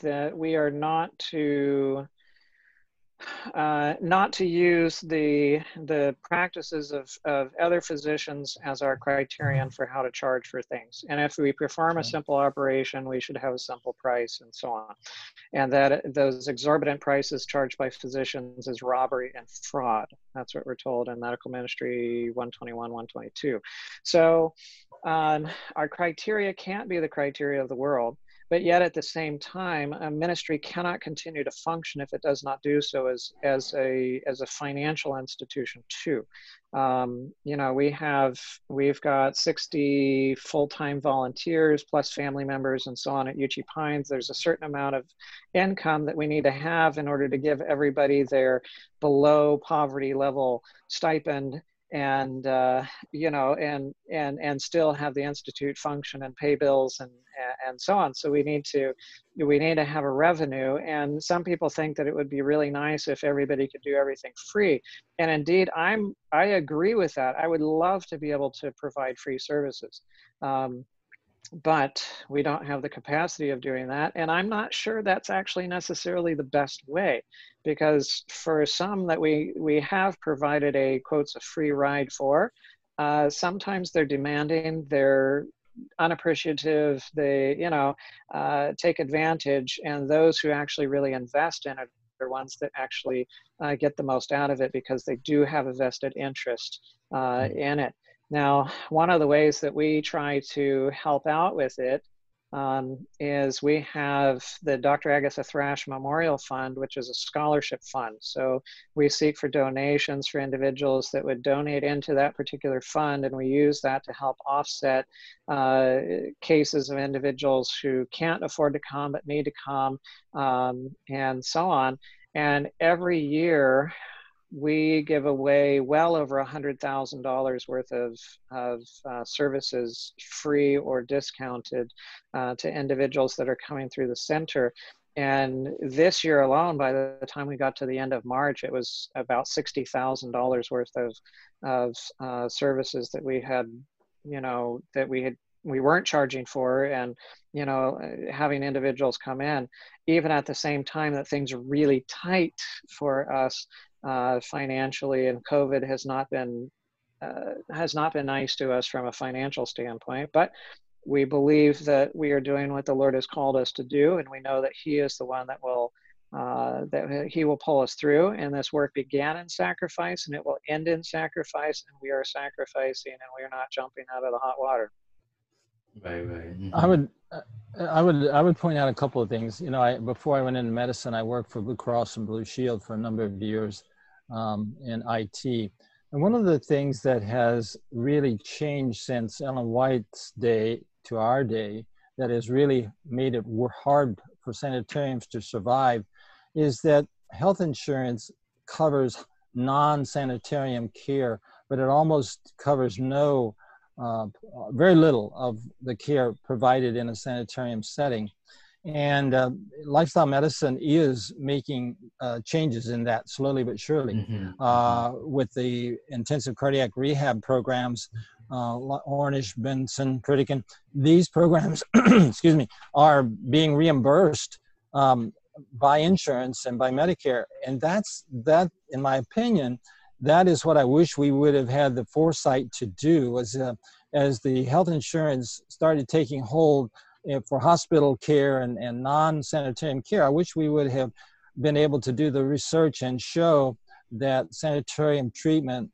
that we are not to uh, not to use the the practices of, of other physicians as our criterion for how to charge for things. And if we perform a simple operation, we should have a simple price, and so on. And that those exorbitant prices charged by physicians is robbery and fraud. That's what we're told in Medical Ministry one twenty-one, one twenty-two. So um, our criteria can't be the criteria of the world. But yet at the same time, a ministry cannot continue to function if it does not do so as, as, a, as a financial institution too. Um, you know, we have, we've got sixty full-time volunteers plus family members and so on at Uchee Pines. There's a certain amount of income that we need to have in order to give everybody their below poverty level stipend, and uh, you know, and and and still have the institute function and pay bills and and so on. So we need to we need to have a revenue. And some people think that it would be really nice if everybody could do everything free. And indeed, I'm I agree with that. I would love to be able to provide free services. Um, But we don't have the capacity of doing that. And I'm not sure that's actually necessarily the best way, because for some that we, we have provided a, quotes, a free ride for, uh, sometimes they're demanding, they're unappreciative, they, you know, uh, take advantage. And those who actually really invest in it are ones that actually uh, get the most out of it, because they do have a vested interest uh, in it. Now, one of the ways that we try to help out with it um, is we have the Doctor Agatha Thrash Memorial Fund, which is a scholarship fund. So we seek for donations for individuals that would donate into that particular fund, and we use that to help offset uh, cases of individuals who can't afford to come but need to come, um, and so on. And every year, we give away well over one hundred thousand dollars worth of, of uh, services, free or discounted, uh, to individuals that are coming through the center. And this year alone, by the time we got to the end of March, it was about sixty thousand dollars worth of, of uh, services that we had, you know, that we had we weren't charging for, and, you know, having individuals come in, even at the same time that things are really tight for us Uh, financially, and COVID has not been uh, has not been nice to us from a financial standpoint. But we believe that we are doing what the Lord has called us to do, and we know that He is the one that will uh, that He will pull us through. And this work began in sacrifice, and it will end in sacrifice. And we are sacrificing, and we are not jumping out of the hot water. Right, right. Mm-hmm. I would, I would, I would point out a couple of things. You know, I before I went into medicine, I worked for Blue Cross and Blue Shield for a number of years. Um, in I T. And one of the things that has really changed since Ellen White's day to our day, that has really made it hard for sanitariums to survive, is that health insurance covers non-sanitarium care, but it almost covers no, uh, very little of the care provided in a sanitarium setting. And uh, lifestyle medicine is making uh, changes in that slowly but surely. Mm-hmm. uh, with the intensive cardiac rehab programs, uh, Ornish, Benson, Pritikin, these programs, excuse me, are being reimbursed um, by insurance and by Medicare. And that's that, in my opinion, that is what I wish we would have had the foresight to do. Was uh, as the health insurance started taking hold for hospital care and, and non-sanitarium care, I wish we would have been able to do the research and show that sanitarium treatment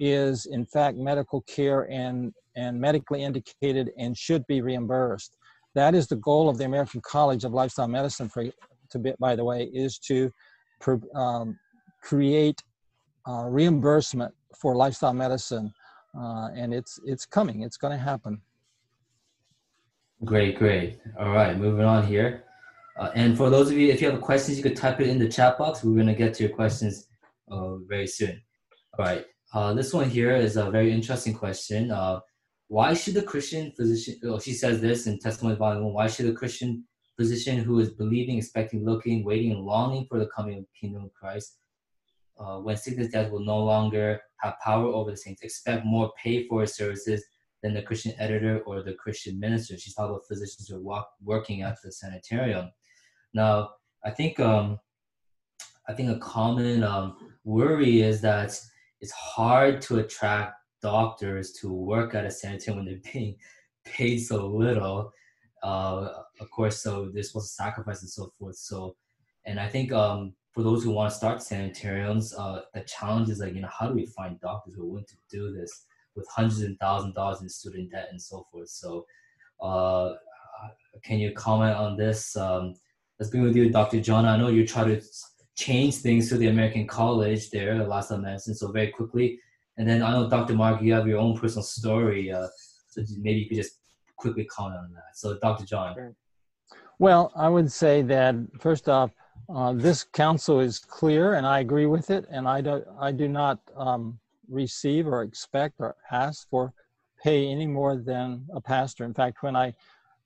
is in fact medical care and, and medically indicated and should be reimbursed. That is the goal of the American College of Lifestyle Medicine, for, to be, by the way, is to um, create uh, reimbursement for lifestyle medicine. Uh, and it's, it's coming, it's gonna happen. Great, great. All right, moving on here. Uh, and for those of you, if you have questions, you could type it in the chat box. We're going to get to your questions uh, very soon. All right. Uh, this one here is a very interesting question. Uh, why should the Christian physician, oh, she says this in Testimonies Volume one, why should a Christian physician who is believing, expecting, looking, waiting, and longing for the coming of the kingdom of Christ, uh, when sickness and death will no longer have power over the saints, expect more pay for his services than the Christian editor or the Christian minister? She's talking about physicians who are walk, working at the sanitarium. Now, I think um, I think a common um, worry is that it's hard to attract doctors to work at a sanitarium when they're being paid so little. Uh, of course, so they're supposed to sacrifice and so forth. So, and I think um, for those who want to start sanitariums, uh, the challenge is like, you know, how do we find doctors who are willing to do this with hundreds and thousands of dollars in student debt and so forth? So, uh, can you comment on this? Um, let's begin with you, Doctor John. I know you try to change things through the American College there, the Lifestyle Medicine, so very quickly. And then I know, Doctor Mark, you have your own personal story, uh, so maybe you could just quickly comment on that. So, Doctor John. Sure. Well, I would say that, first off, uh, this counsel is clear, and I agree with it, and I do, I do not... Um, receive or expect or ask for pay any more than a pastor. In fact, when I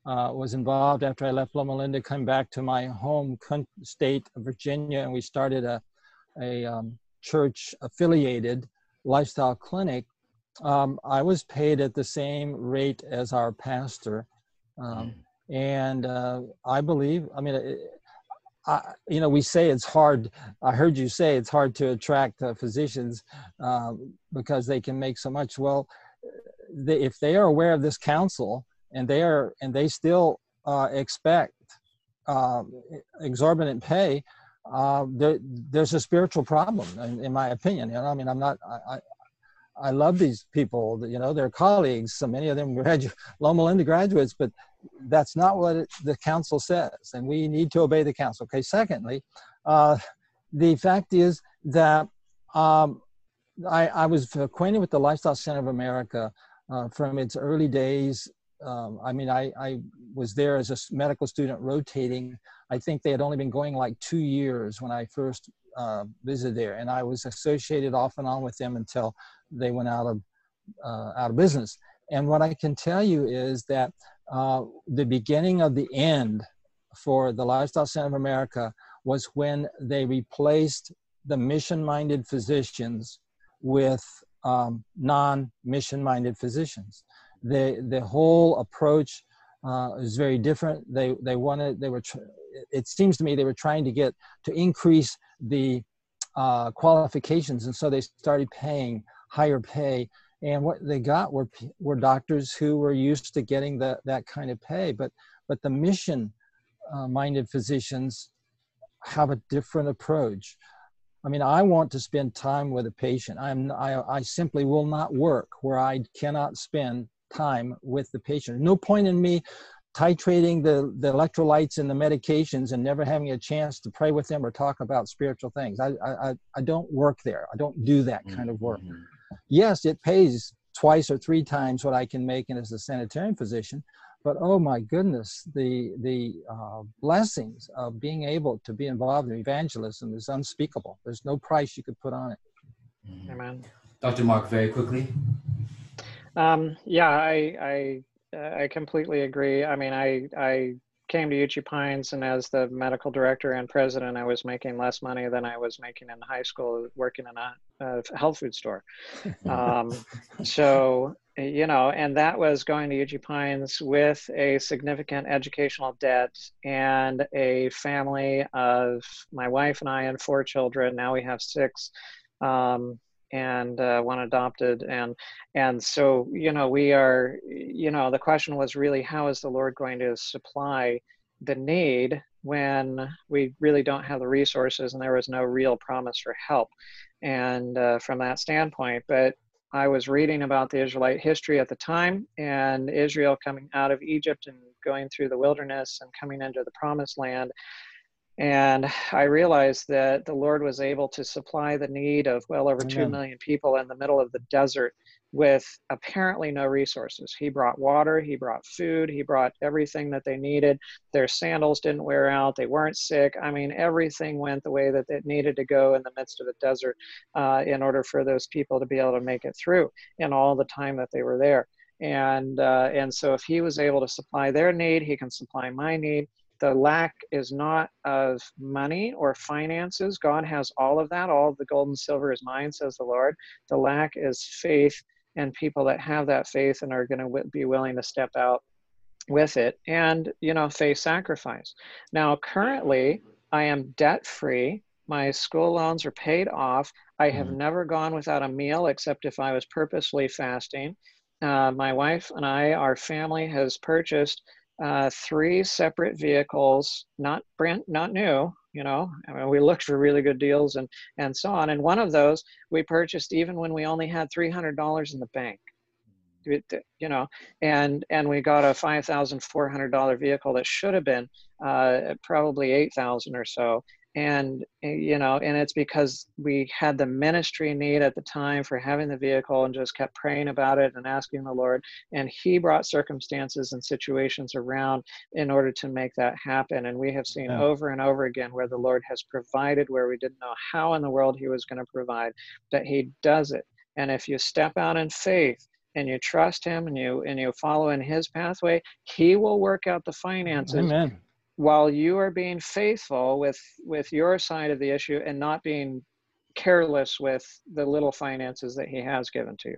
uh, was involved after I left Loma Linda, come back to my home state of Virginia, and we started a, a um, church-affiliated lifestyle clinic, um, I was paid at the same rate as our pastor. Um, mm. And uh, I believe, I mean, it, I, you know, we say it's hard. I heard you say it's hard to attract uh, physicians uh, because they can make so much. Well, they, if they are aware of this counsel and they are, and they still uh, expect uh, exorbitant pay, uh, there, there's a spiritual problem, in, in my opinion. You know, I mean, I'm not. I, I, I love these people. You know, they're colleagues. So many of them gradu- Loma Linda graduates, but that's not what it, the council says, and we need to obey the council. Okay, secondly, uh, the fact is that um, I, I was acquainted with the Lifestyle Center of America uh, from its early days. Um, I mean, I, I was there as a medical student rotating. I think they had only been going like two years when I first uh, visited there, and I was associated off and on with them until they went out of, uh, out of business. And what I can tell you is that Uh, the beginning of the end for the Lifestyle Center of America was when they replaced the mission-minded physicians with um, non-mission-minded physicians. The the whole approach uh, is very different. They they wanted they were. Tr- it seems to me they were trying to get to increase the uh, qualifications, and so they started paying higher pay. And what they got were were doctors who were used to getting the, that kind of pay. But but the mission-minded uh, physicians have a different approach. I mean, I want to spend time with a patient. I'm, I, I simply will not work where I cannot spend time with the patient. No point in me titrating the, the electrolytes and the medications and never having a chance to pray with them or talk about spiritual things. I, I, I don't work there. I don't do that kind of work. Mm-hmm. Yes, it pays twice or three times what I can make as a sanitarian physician, but oh my goodness, the the uh, blessings of being able to be involved in evangelism is unspeakable. There's no price you could put on it. Amen. Doctor Mark, very quickly. Um, yeah, I I, uh, I completely agree. I mean, I I came to Uchee Pines, and as the medical director and president, I was making less money than I was making in high school working in a Uh, health food store. Um, so, you know, and that was going to Uchee Pines with a significant educational debt and a family of my wife and I and four children. Now we have six um, and uh, one adopted. And, and so, you know, we are, you know, the question was really, how is the Lord going to supply the need when we really don't have the resources, and there was no real promise for help. And uh, from that standpoint, but I was reading about the Israelite history at the time, and Israel coming out of Egypt and going through the wilderness and coming into the promised land. And I realized that the Lord was able to supply the need of well over Amen. two million people in the middle of the desert with apparently no resources. He brought water, he brought food, he brought everything that they needed. Their sandals didn't wear out, they weren't sick. I mean, everything went the way that it needed to go in the midst of the desert uh, in order for those people to be able to make it through in all the time that they were there. And, uh, and so if he was able to supply their need, he can supply my need. The lack is not of money or finances. God has all of that. All of the gold and silver is mine, says the Lord. The lack is faith, and people that have that faith and are going to w- be willing to step out with it and, you know, face sacrifice. Now, currently, I am debt-free. My school loans are paid off. I have mm-hmm. never gone without a meal except if I was purposely fasting. Uh, my wife and I, our family has purchased uh, three separate vehicles, not brand, not new, you know, I mean, we looked for really good deals and, and so on. And one of those we purchased even when we only had three hundred dollars in the bank, it, you know, and, and we got a five thousand four hundred dollars vehicle that should have been uh, probably eight thousand dollars or so. And, you know, and it's because we had the ministry need at the time for having the vehicle and just kept praying about it and asking the Lord. And he brought circumstances and situations around in order to make that happen. And we have seen yeah. over and over again where the Lord has provided where we didn't know how in the world he was going to provide, but he does it. And if you step out in faith, and you trust him and you and you follow in his pathway, he will work out the finances. Amen. While you are being faithful with, with your side of the issue and not being careless with the little finances that he has given to you.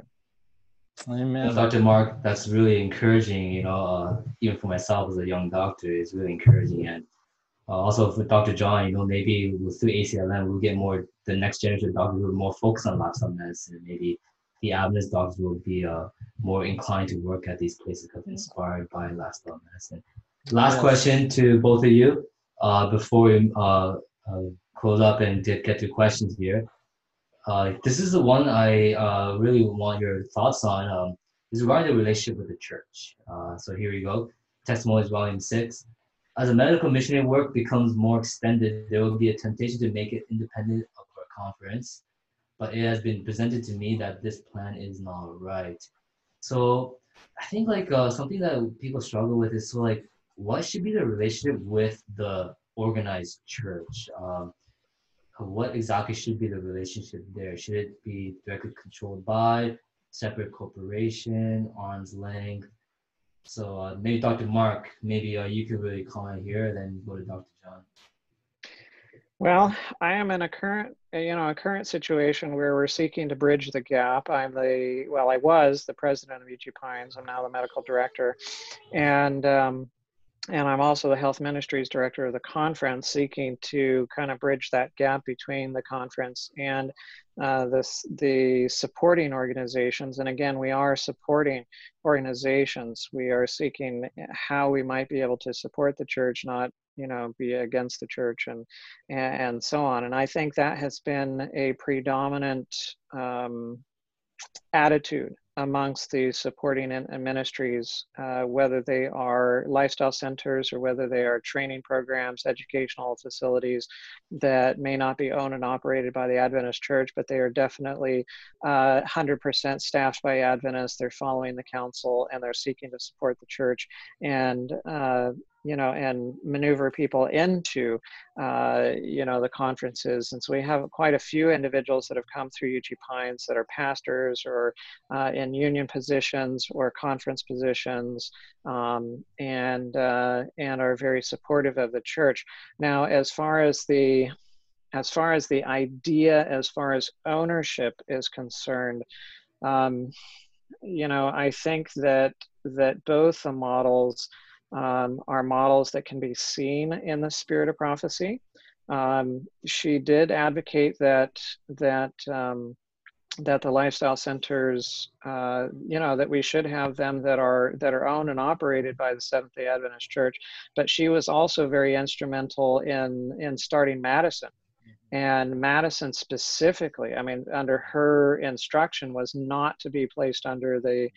Amen. Well, Doctor Mark, that's really encouraging, you know, uh, even for myself as a young doctor, it's really encouraging. And uh, also for Doctor John, you know, maybe through A C L M, we'll get more, the next generation of doctors will more focus on lifestyle medicine. Maybe the Adventist doctors will be uh, more inclined to work at these places because they're inspired by lifestyle medicine. Last question to both of you uh, before we uh, uh, close up and dip, get to questions here. Uh, this is the one I uh, really want your thoughts on. Um, is regarding the relationship with the church. Uh, so here we go. Testimonies, Volume six. As a medical missionary work becomes more extended, there will be a temptation to make it independent of our conference, but it has been presented to me that this plan is not right. So I think like uh, something that people struggle with is so like, what should be the relationship with the organized church? Um, what exactly should be the relationship there? Should it be directly controlled by separate corporation, arm's length? So uh, maybe Doctor Mark, maybe uh, you could really comment here, then go to Doctor John. Well, I am in a current, you know, a current situation where we're seeking to bridge the gap. I'm the, well, I was the president of Uchee Pines. I'm now the medical director. And, um, And I'm also the health ministries director of the conference, seeking to kind of bridge that gap between the conference and uh, the, the supporting organizations. And again, we are supporting organizations. We are seeking how we might be able to support the church, not, you know, be against the church and, and so on. And I think that has been a predominant um, attitude amongst the supporting and ministries, uh, whether they are lifestyle centers or whether they are training programs, educational facilities that may not be owned and operated by the Adventist Church, but they are definitely uh, one hundred percent staffed by Adventists. They're following the council and they're seeking to support the church and, uh, you know, and maneuver people into, uh, you know, the conferences. And so we have quite a few individuals that have come through Uchee Pines that are pastors or uh, in union positions or conference positions um, and, uh, and are very supportive of the church. Now, as far as the, as far as the idea, as far as ownership is concerned, um, you know, I think that, that both the models Um, are models that can be seen in the spirit of prophecy. Um, she did advocate that that um, that the lifestyle centers, uh, you know, that we should have them that are that are owned and operated by the Seventh-day Adventist Church. But she was also very instrumental in in starting Madison. And Madison specifically, I mean, under her instruction was not to be placed under the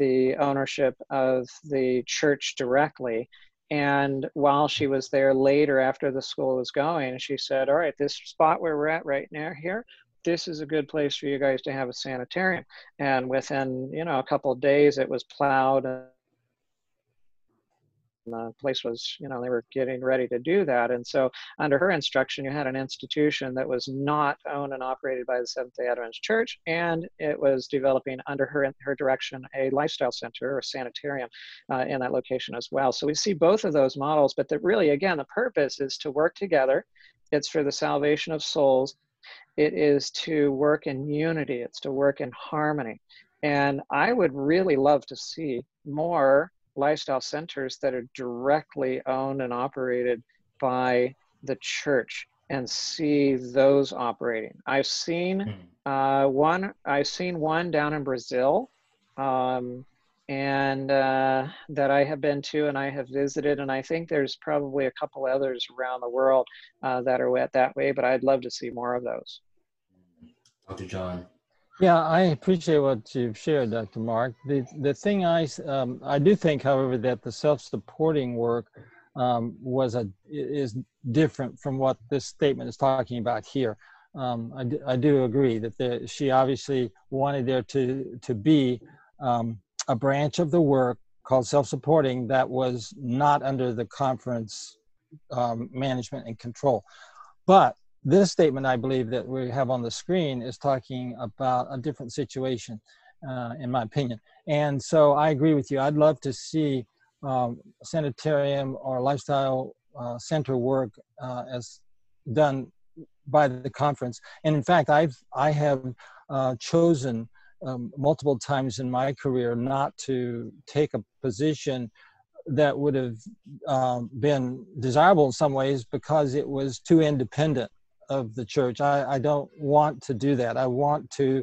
the ownership of the church directly. And while she was there later, after the school was going, she said, all right, this spot where we're at right now here, this is a good place for you guys to have a sanitarium. And within, you know, a couple of days, it was plowed. And the place was, you know, they were getting ready to do that. And so under her instruction, you had an institution that was not owned and operated by the Seventh-day Adventist Church, and it was developing under her her direction a lifestyle center or sanitarium uh, in that location as well. So we see both of those models, but that really, again, the purpose is to work together. It's for the salvation of souls. It is to work in unity. It's to work in harmony. And I would really love to see more lifestyle centers that are directly owned and operated by the church, and see those operating. I've seen uh, one. I've seen one down in Brazil, um, and uh, that I have been to and I have visited. And I think there's probably a couple others around the world uh, that are wet that way. But I'd love to see more of those. Doctor John. Yeah, I appreciate what you've shared, Doctor Mark. The, the thing I, um, I do think, however, that the self-supporting work um, was a, is different from what this statement is talking about here. Um, I, d I do agree that the, she obviously wanted there to, to be um, a branch of the work called self-supporting that was not under the conference um, management and control. But this statement, I believe, that we have on the screen is talking about a different situation, uh, in my opinion. And so I agree with you. I'd love to see um, sanitarium or lifestyle uh, center work uh, as done by the conference. And in fact, I've, I have uh, chosen um, multiple times in my career not to take a position that would have um, been desirable in some ways because it was too independent of the church. I, I don't want to do that. I want to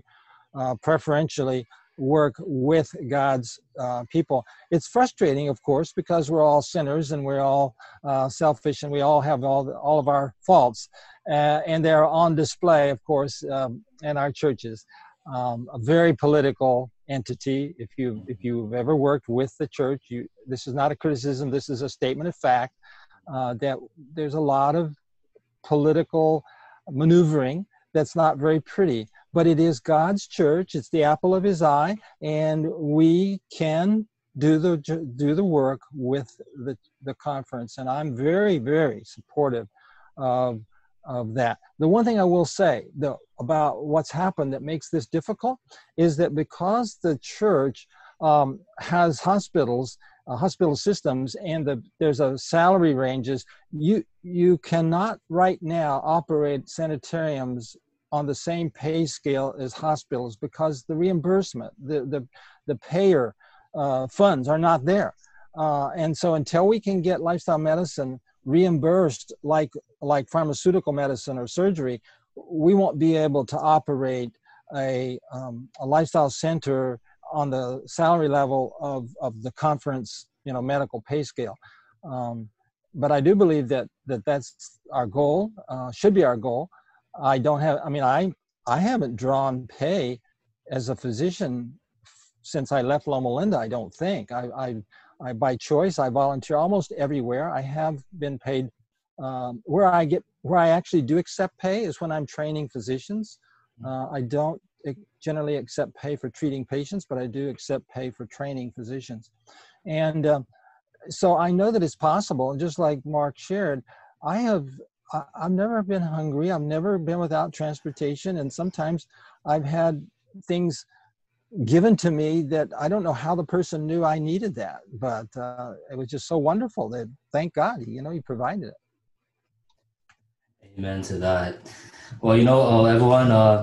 uh, preferentially work with God's uh, people. It's frustrating, of course, because we're all sinners and we're all uh, selfish and we all have all, the, all of our faults. Uh, and they're on display, of course, um, in our churches. Um, a very political entity. If you if you've ever worked with the church, you, this is not a criticism. This is a statement of fact uh, that there's a lot of political maneuvering that's not very pretty, but it is God's church. It's the apple of his eye, and we can do the do the work with the, the conference, and I'm very, very supportive of, of that. The one thing I will say though about what's happened that makes this difficult is that because the church um, has hospitals, Uh, hospital systems, and the, there's a salary ranges, you you cannot right now operate sanitariums on the same pay scale as hospitals because the reimbursement, the the, the payer uh, funds are not there. Uh, and so until we can get lifestyle medicine reimbursed like, like pharmaceutical medicine or surgery, we won't be able to operate a, um, a lifestyle center on the salary level of, of the conference, you know, medical pay scale. Um, but I do believe that, that that's our goal, uh, should be our goal. I don't have, I mean, I, I haven't drawn pay as a physician since I left Loma Linda, I don't think. I, I, I by choice, I volunteer almost everywhere. I have been paid, um, where I get, where I actually do accept pay is when I'm training physicians. Uh, I don't generally accept pay for treating patients, but I do accept pay for training physicians. And um, so I know that it's possible. And just like Mark shared, I have, I, I've never been hungry. I've never been without transportation. And sometimes I've had things given to me that I don't know how the person knew I needed that, but uh, it was just so wonderful that thank God, you know, he provided it. Amen to that. Well, you know, uh, everyone, uh,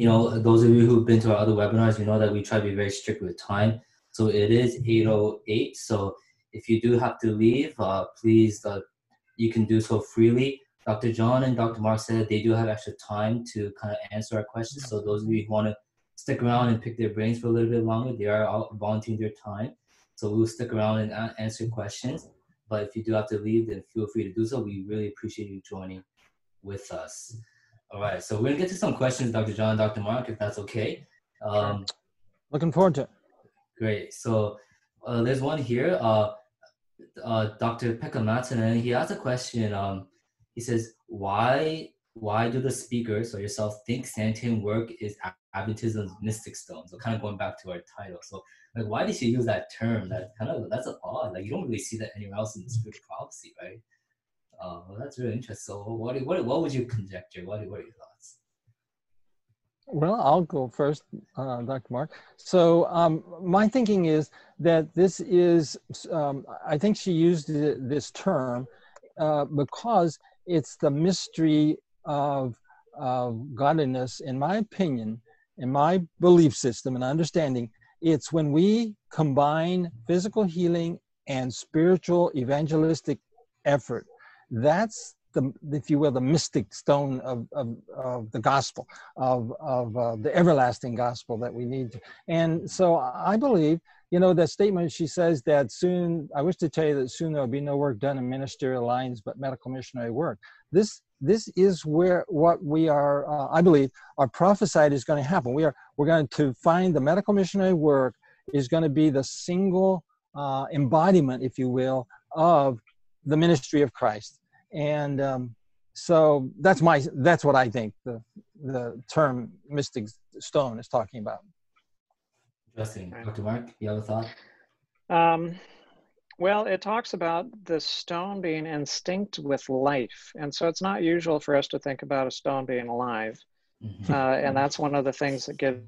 you know, those of you who've been to our other webinars, you know that we try to be very strict with time. So it is eight oh eight. So if you do have to leave, uh, please, uh, you can do so freely. Doctor John and Doctor Mark said they do have extra time to kind of answer our questions. So those of you who want to stick around and pick their brains for a little bit longer, they are all volunteering their time. So we'll stick around and uh, answer questions. But if you do have to leave, then feel free to do so. We really appreciate you joining with us. All right, so we're gonna get to some questions, Doctor John and Doctor Mark, if that's okay. Um, Looking forward to it. Great. So uh, there's one here. Uh, uh, Doctor Peckham-Matson, and he asked a question. Um, he says, why why do the speakers or yourself think Sanitarian work is Adventism's mystic stone? So kind of going back to our title. So like, why did she use that term? That kind of, that's odd. Like, you don't really see that anywhere else in the spiritual prophecy, right? Uh, well, that's really interesting. So what, what, what would you conjecture? What, what are your thoughts? Well, I'll go first, uh, Doctor Mark. So um, my thinking is that this is, um, I think she used this term uh, because it's the mystery of, of godliness, in my opinion, in my belief system and understanding. It's when we combine physical healing and spiritual evangelistic effort. That's the, if you will, the mystic stone of, of, of the gospel, of, of uh, the everlasting gospel that we need. And so I believe, you know, that statement, she says that soon, I wish to tell you that soon there will be no work done in ministerial lines but medical missionary work. This this is where what we are, uh, I believe, are prophesied is going to happen. We are, we're going to find the medical missionary work is going to be the single uh, embodiment, if you will, of the ministry of Christ. And um, so that's my, that's what I think the the term mystic stone is talking about. Interesting. Doctor Mark, you have a thought? Um, well, it talks about the stone being instinct with life. And so it's not usual for us to think about a stone being alive. Mm-hmm. uh, and that's one of the things that gives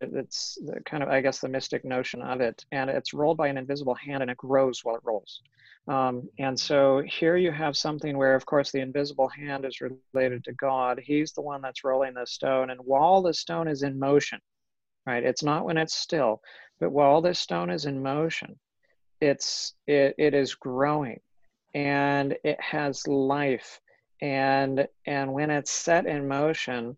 it's the kind of, I guess, the mystic notion of it. And it's rolled by an invisible hand, and it grows while it rolls. Um, and so here you have something where, of course, the invisible hand is related to God. He's the one that's rolling the stone. And while the stone is in motion, right, it's not when it's still, but while this stone is in motion, it's, it, it is growing, and it has life. And, and when it's set in motion,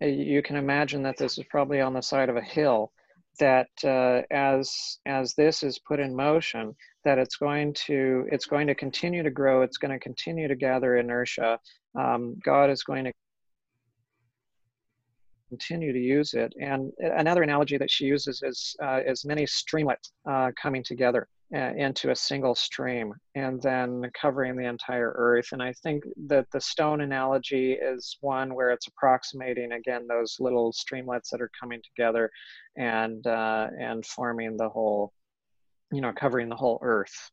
you can imagine that this is probably on the side of a hill, that uh, as as this is put in motion, that it's going to it's going to continue to grow. It's going to continue to gather inertia. Um, God is going to continue to use it. And another analogy that she uses is uh, is many streamlets uh, coming together uh, into a single stream, and then covering the entire earth. And I think that the stone analogy is one where it's approximating, again, those little streamlets that are coming together and uh, and forming the whole, you know, covering the whole earth.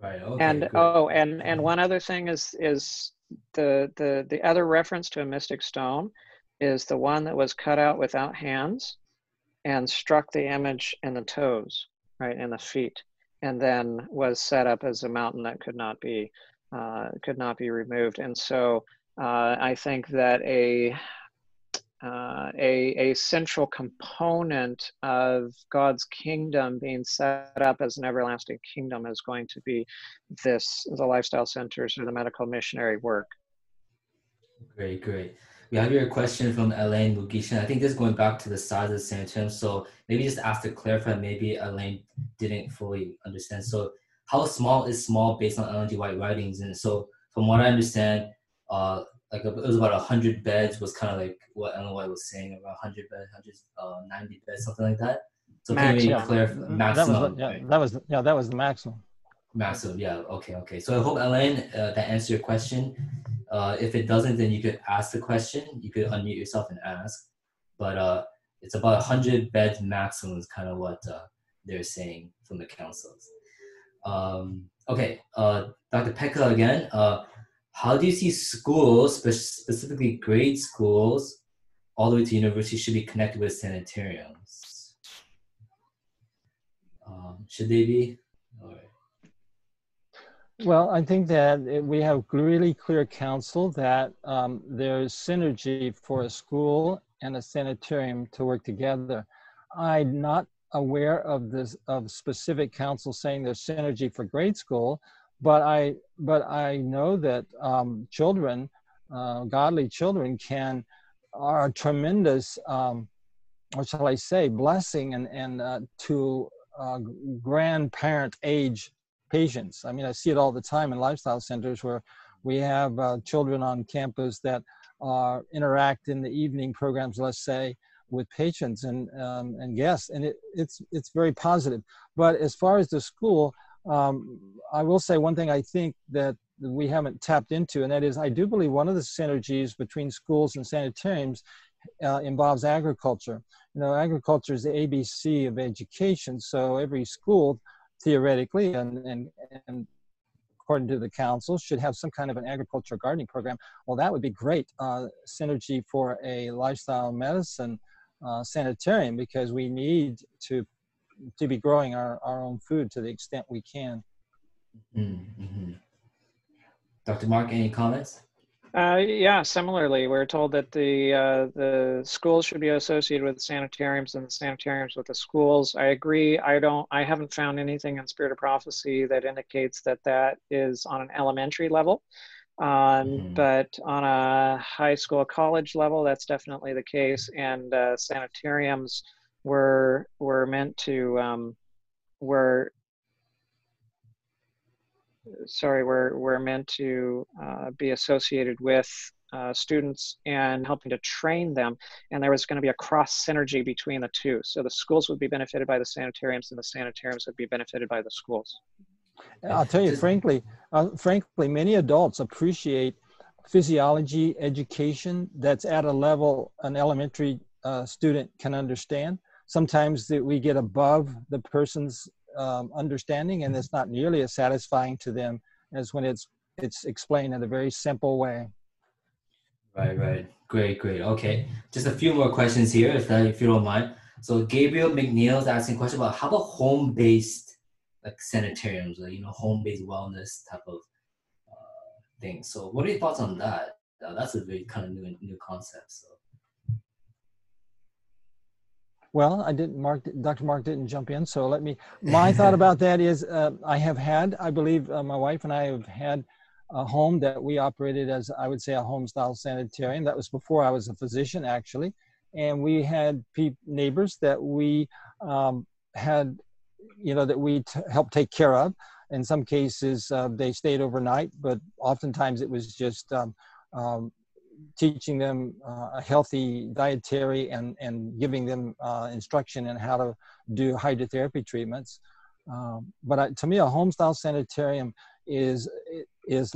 Right. Okay, and good. oh, and and one other thing is is the the the other reference to a mystic stone is the one that was cut out without hands and struck the image in the toes, right, in the feet, and then was set up as a mountain that could not be, uh, could not be removed. And so uh, I think that a, uh, a, a central component of God's kingdom being set up as an everlasting kingdom is going to be this, the lifestyle centers or the medical missionary work. Great, great. We have your question from Elaine Mugisha. I think this is going back to the size of the sanctum. So maybe just ask to clarify, maybe Elaine didn't fully understand. So how small is small based on Ellen G. White writings? And so from what I understand, uh, like it was about one hundred beds was kind of like what Ellen White was saying, about one hundred beds, one hundred ninety beds, something like that. So Max, can you maybe yeah. clarify maximum? That was, yeah, right? that was, yeah, that was the maximum. Maximum, yeah, okay, okay. So I hope, Elaine, uh, that answered your question. Uh, if it doesn't, then you could ask the question. You could unmute yourself and ask. But uh, it's about one hundred beds maximum is kind of what uh, they're saying from the councils. Um, okay, uh, Doctor Pekka again. Uh, how do you see schools, spe specifically grade schools, all the way to university, should be connected with sanitariums? Um, should they be? All right. Well, I think that we have really clear counsel that um, there's synergy for a school and a sanitarium to work together. I'm not aware of this of specific counsel saying there's synergy for grade school, but I but I know that um, children, uh, godly children, can are a tremendous, um, what shall I say, blessing and and uh, to uh, grandparent age patients. I mean, I see it all the time in lifestyle centers where we have uh, children on campus that are interact in the evening programs, let's say, with patients and um, and guests, and it, it's it's very positive. But as far as the school, um, I will say one thing I think that we haven't tapped into, and that is I do believe one of the synergies between schools and sanitariums uh, involves agriculture. You know, agriculture is the A B C of education, so every school, theoretically, and, and, and according to the council, should have some kind of an agriculture gardening program. Well, that would be great uh, synergy for a lifestyle medicine uh, sanitarium, because we need to to be growing our, our own food to the extent we can. Mm-hmm. Doctor Mark, any comments? Uh, yeah, similarly, we're told that the, uh, the schools should be associated with sanitariums and the sanitariums with the schools. I agree. I don't, I haven't found anything in Spirit of Prophecy that indicates that that is on an elementary level, um, mm-hmm. but on a high school, college level, that's definitely the case. And uh, sanitariums were, were meant to, um, were, sorry, we're, we're meant to uh, be associated with uh, students and helping to train them. And there was going to be a cross synergy between the two. So the schools would be benefited by the sanitariums and the sanitariums would be benefited by the schools. I'll tell you, frankly, uh, frankly, many adults appreciate physiology education that's at a level an elementary uh, student can understand. Sometimes that we get above the person's Um, understanding, and it's not nearly as satisfying to them as when it's it's explained in a very simple way. Right, right. Great, great. Okay. Just a few more questions here, if, that, if you don't mind. So Gabriel McNeil is asking a question about how about home-based like sanitariums, or, you know, home-based wellness type of uh, thing. So what are your thoughts on that? Uh, that's a very kind of new, new concept. So. Well, I didn't, Mark, Doctor Mark didn't jump in, so let me, my thought about that is uh, I have had, I believe uh, my wife and I have had a home that we operated as, I would say, a home-style sanitarium. That was before I was a physician, actually. And we had pe- neighbors that we um, had, you know, that we t- helped take care of. In some cases, uh, they stayed overnight, but oftentimes it was just um, um, teaching them uh, a healthy dietary and, and giving them uh, instruction in how to do hydrotherapy treatments. Um, but I, to me, a home-style sanitarium is, is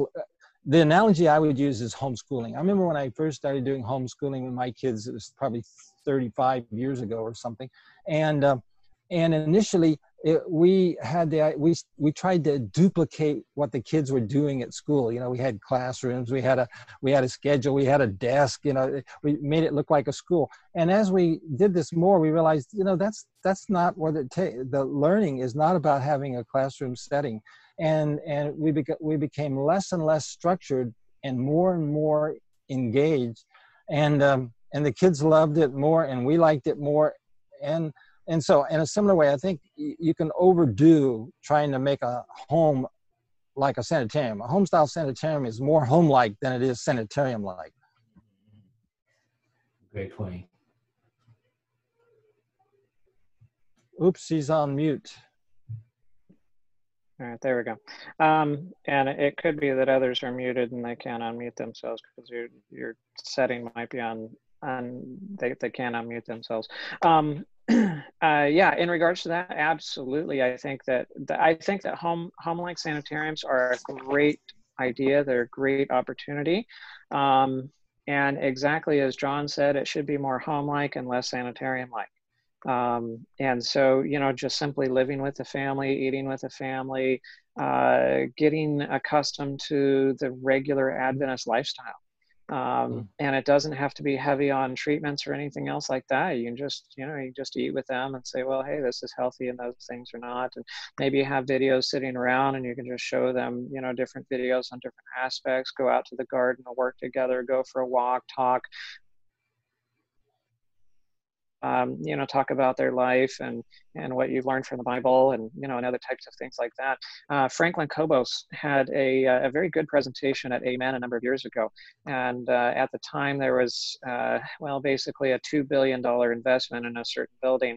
the analogy I would use is homeschooling. I remember when I first started doing homeschooling with my kids, it was probably thirty-five years ago or something. And, um, and initially it, we had the, we, we tried to duplicate what the kids were doing at school. You know, we had classrooms, we had a, we had a schedule, we had a desk, you know, we made it look like a school. And as we did this more, we realized, you know, that's, that's not what it takes. The learning is not about having a classroom setting. And, and we, beca- we became less and less structured and more and more engaged. And, um, and the kids loved it more and we liked it more. And, And so in a similar way, I think you can overdo trying to make a home like a sanitarium. A home-style sanitarium is more home-like than it is sanitarium-like. Great point. Oops, he's on mute. All right, there we go. Um, and it could be that others are muted and they can't unmute themselves because your, your setting might be on, on they, they can't unmute themselves. Um, Uh, yeah, in regards to that, absolutely. I think that the, I think that home home-like sanitariums are a great idea. They're a great opportunity, um, and exactly as John said, it should be more home-like and less sanitarium-like. Um, and so, you know, just simply living with the family, eating with the family, uh, getting accustomed to the regular Adventist lifestyle. Um, and it doesn't have to be heavy on treatments or anything else like that. You can just, you know, you just eat with them and say, well, hey, this is healthy and those things are not. And maybe you have videos sitting around and you can just show them, you know, different videos on different aspects, go out to the garden or work together, go for a walk, talk, um, you know, talk about their life and, and what you've learned from the Bible and, you know, and other types of things like that. Uh, Franklin Cobos had a, a very good presentation at Amen a number of years ago. And uh, at the time there was, uh, well, basically a two billion dollars investment in a certain building.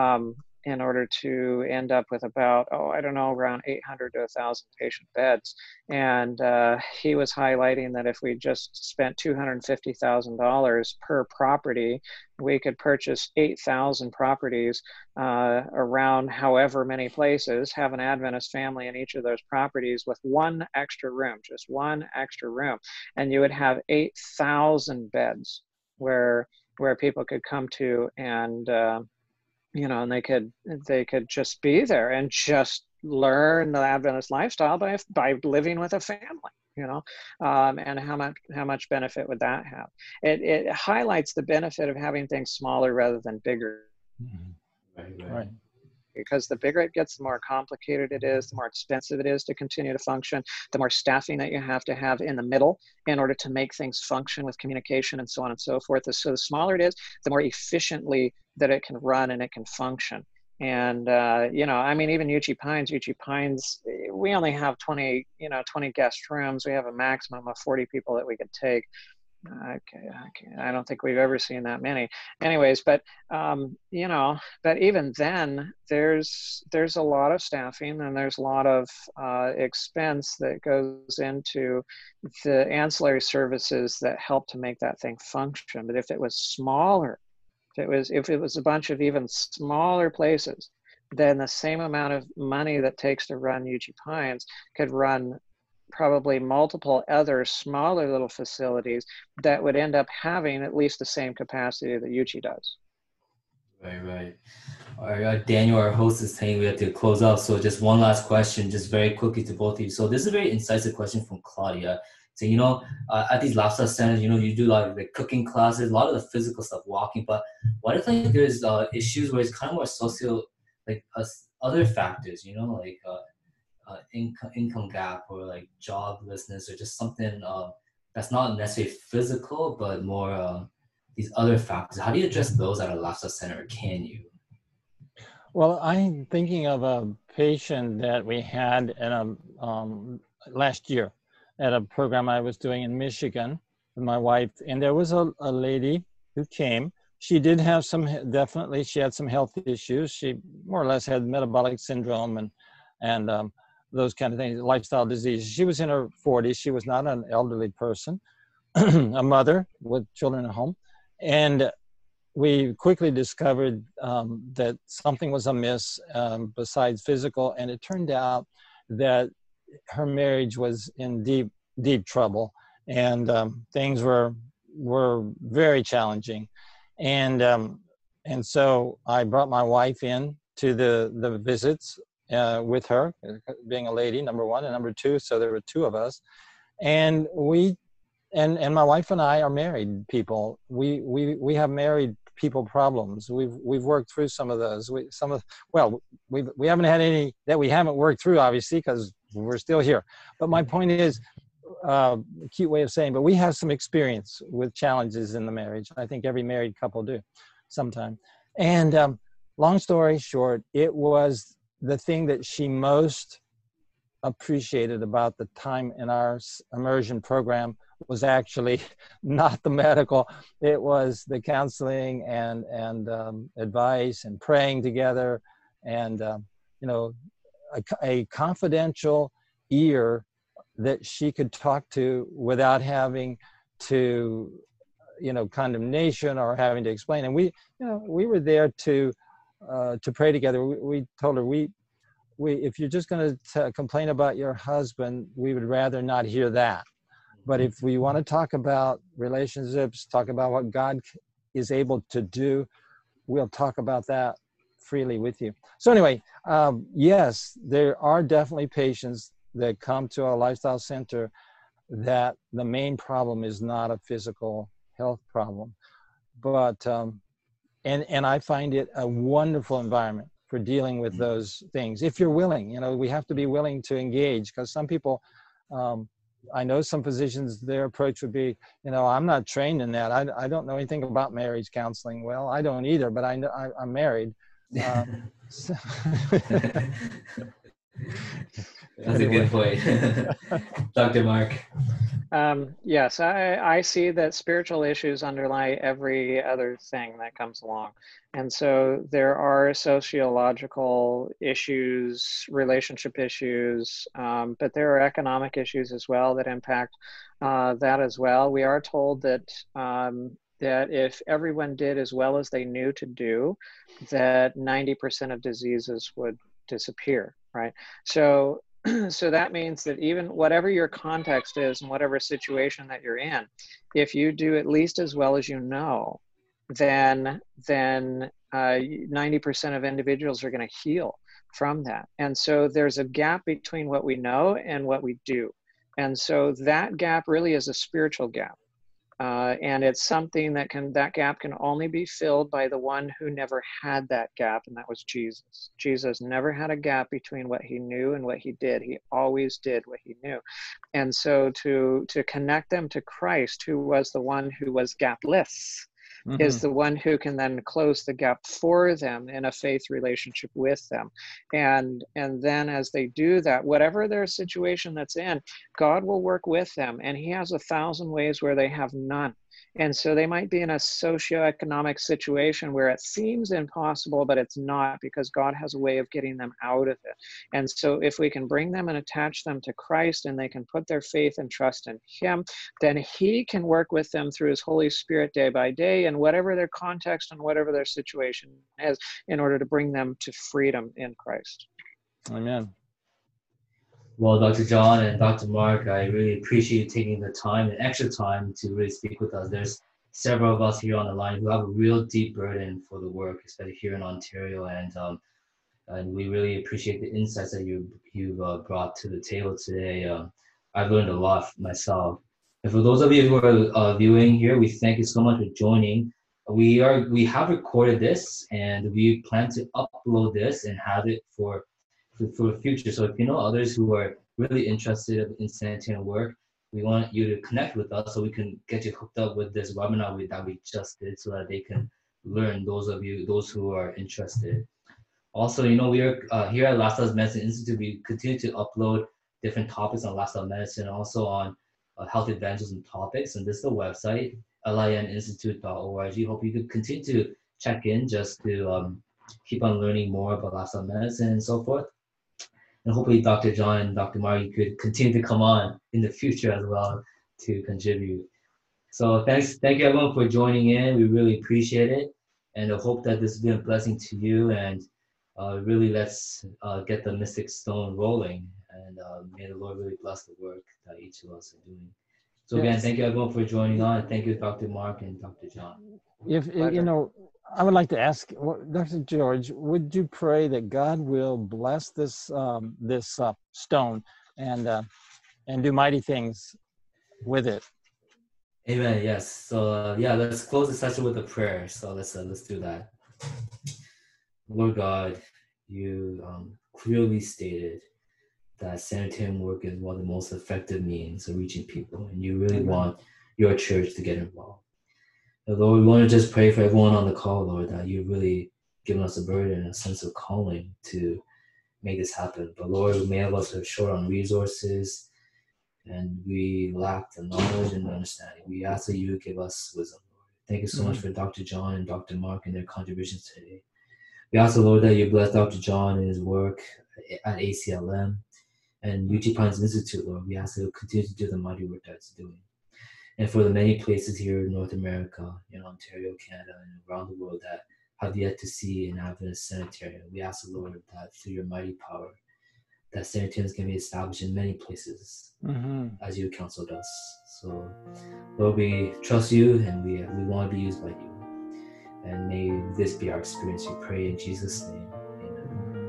Um, in order to end up with about, oh, I don't know, around eight hundred to one thousand patient beds. And uh, he was highlighting that if we just spent two hundred fifty thousand dollars per property, we could purchase eight thousand properties uh, around however many places, have an Adventist family in each of those properties with one extra room, just one extra room. And you would have eight thousand beds where where people could come to and, uh, you know, and they could they could just be there and just learn the Adventist lifestyle by by living with a family, you know, um, and how much how much benefit would that have? It it highlights the benefit of having things smaller rather than bigger. Mm-hmm. Right, right. Because the bigger it gets, the more complicated it is, the more expensive it is to continue to function, the more staffing that you have to have in the middle in order to make things function with communication and so on and so forth. So the smaller it is, the more efficiently that it can run and it can function. And, uh, you know, I mean, even Uchee Pines, Uchee Pines, we only have twenty, you know, twenty guest rooms. We have a maximum of forty people that we could take. Okay, okay, I don't think we've ever seen that many. Anyways, but, um, you know, but even then, there's there's a lot of staffing and there's a lot of uh, expense that goes into the ancillary services that help to make that thing function. But if it was smaller, if it was, if it was a bunch of even smaller places, then the same amount of money that takes to run Uchee Pines could run probably multiple other smaller little facilities that would end up having at least the same capacity that Uchee does. Right, right. All right, Daniel, our host, is saying we have to close out. So just one last question, just very quickly to both of you. So this is a very incisive question from Claudia. So, you know, uh, at these lifestyle centers, you know, you do a lot of the cooking classes, a lot of the physical stuff, walking, but what if like there's uh, issues where it's kind of more social, like uh, other factors, you know, like, uh, Uh, income income gap or like joblessness or just something uh, that's not necessarily physical but more uh, these other factors. How do you address those at a lifestyle center? Or can you? Well, I'm thinking of a patient that we had in a, um, last year at a program I was doing in Michigan with my wife, and there was a, a lady who came. She did have some, definitely she had some health issues. She more or less had metabolic syndrome and and um, those kind of things, lifestyle diseases. She was in her forties. She was not an elderly person, a mother with children at home. And we quickly discovered um, that something was amiss um, besides physical. And it turned out that her marriage was in deep, deep trouble. And um, things were, were very challenging. And, um, and so I brought my wife in to the, the visits Uh, with her, being a lady, number one, and number two, so there were two of us, and we, and and my wife and I are married people. We we we have married people problems. We've we've worked through some of those. We some of well, we we haven't had any that we haven't worked through, obviously, because we're still here. But my point is, uh, a cute way of saying, but we have some experience with challenges in the marriage. I think every married couple do, sometime. And um, long story short, it was the thing that she most appreciated about the time in our immersion program was actually not the medical. It was the counseling and, and um, advice and praying together and, um, you know, a, a confidential ear that she could talk to without having to, you know, condemnation or having to explain. And we, you know, we were there to, Uh, to pray together. We, we told her, we, we, if you're just going to complain about your husband, we would rather not hear that. But if we want to talk about relationships, talk about what God is able to do, we'll talk about that freely with you. So anyway, um, yes, there are definitely patients that come to our lifestyle center that the main problem is not a physical health problem, but um, And, and I find it a wonderful environment for dealing with those things. If you're willing, you know, we have to be willing to engage, because some people, um, I know some physicians, their approach would be, you know, I'm not trained in that. I, I don't know anything about marriage counseling. Well, I don't either, but I know I, I'm married. Um, so That's anyway. a good point. Doctor Mark. Um, yes, I, I see that spiritual issues underlie every other thing that comes along. And so there are sociological issues, relationship issues, um, but there are economic issues as well that impact uh, that as well. We are told that um, that if everyone did as well as they knew to do, that ninety percent of diseases would disappear, right? So So that means that even whatever your context is and whatever situation that you're in, if you do at least as well as you know, then then uh, ninety percent of individuals are going to heal from that. And so there's a gap between what we know and what we do. And so that gap really is a spiritual gap. Uh, and it's something that can, that gap can only be filled by the one who never had that gap, and that was Jesus. Jesus never had a gap between what he knew and what he did. He always did what he knew. And so to, to connect them to Christ, who was the one who was gapless, mm-hmm. is the one who can then close the gap for them in a faith relationship with them. And, and then as they do that, whatever their situation that's in, God will work with them. And he has a thousand ways where they have none. And so they might be in a socioeconomic situation where it seems impossible, but it's not, because God has a way of getting them out of it. And so if we can bring them and attach them to Christ, and they can put their faith and trust in him, then he can work with them through his Holy Spirit day by day, and whatever their context and whatever their situation is, in order to bring them to freedom in Christ. Amen. Well, Doctor John and Doctor Mark, I really appreciate you taking the time and extra time to really speak with us. There's several of us here on the line who have a real deep burden for the work, especially here in Ontario, and um, and we really appreciate the insights that you, you've uh, brought to the table today. Uh, I've learned a lot myself. And for those of you who are uh, viewing here, we thank you so much for joining. We are we have recorded this, and we plan to upload this and have it for for the future. So if you know others who are really interested in sanitarian work, we want you to connect with us so we can get you hooked up with this webinar we, that we just did, so that they can learn, those of you, those who are interested. Also, you know, we are uh, here at Lifestyle Medicine Institute, we continue to upload different topics on lifestyle medicine, also on uh, health evangelism topics. And this is the website, L I M institute dot org. Hope you could continue to check in just to um, keep on learning more about lifestyle medicine and so forth. And hopefully Doctor John and Doctor Mark, you could continue to come on in the future as well to contribute. So thanks, thank you everyone for joining in. We really appreciate it. And I hope that this has been a blessing to you, and uh, really let's uh, get the mystic stone rolling, and uh, may the Lord really bless the work that each of us are doing. So again, yes. Thank you everyone for joining on. Thank you, Doctor Mark and Doctor John. If, if you know, I would like to ask, Doctor George, would you pray that God will bless this um, this uh, stone and uh, and do mighty things with it? Amen. Yes. So uh, yeah, let's close the session with a prayer. So let's uh, let's do that. Lord God, you um, clearly stated that sanitarian work is one of the most effective means of reaching people, and you really Amen. want your church to get involved. Lord, we want to just pray for everyone on the call, Lord, that you've really given us a burden, a sense of calling to make this happen. But Lord, many of us are short on resources, and we lack the knowledge and the understanding. We ask that you give us wisdom, Lord. Thank you so much for Doctor John and Doctor Mark and their contributions today. We ask the Lord that you bless Doctor John and his work at A C L M and Uchee Pines Institute, Lord. We ask that you continue to do the mighty work that's doing. And for the many places here in North America, in Ontario, Canada, and around the world that have yet to see an Adventist sanitarium, we ask the Lord that through your mighty power, that sanitariums can be established in many places, mm-hmm. as you counseled us. So, Lord, we trust you, and we, we want to be used by you. And may this be our experience, we pray in Jesus' name. Amen.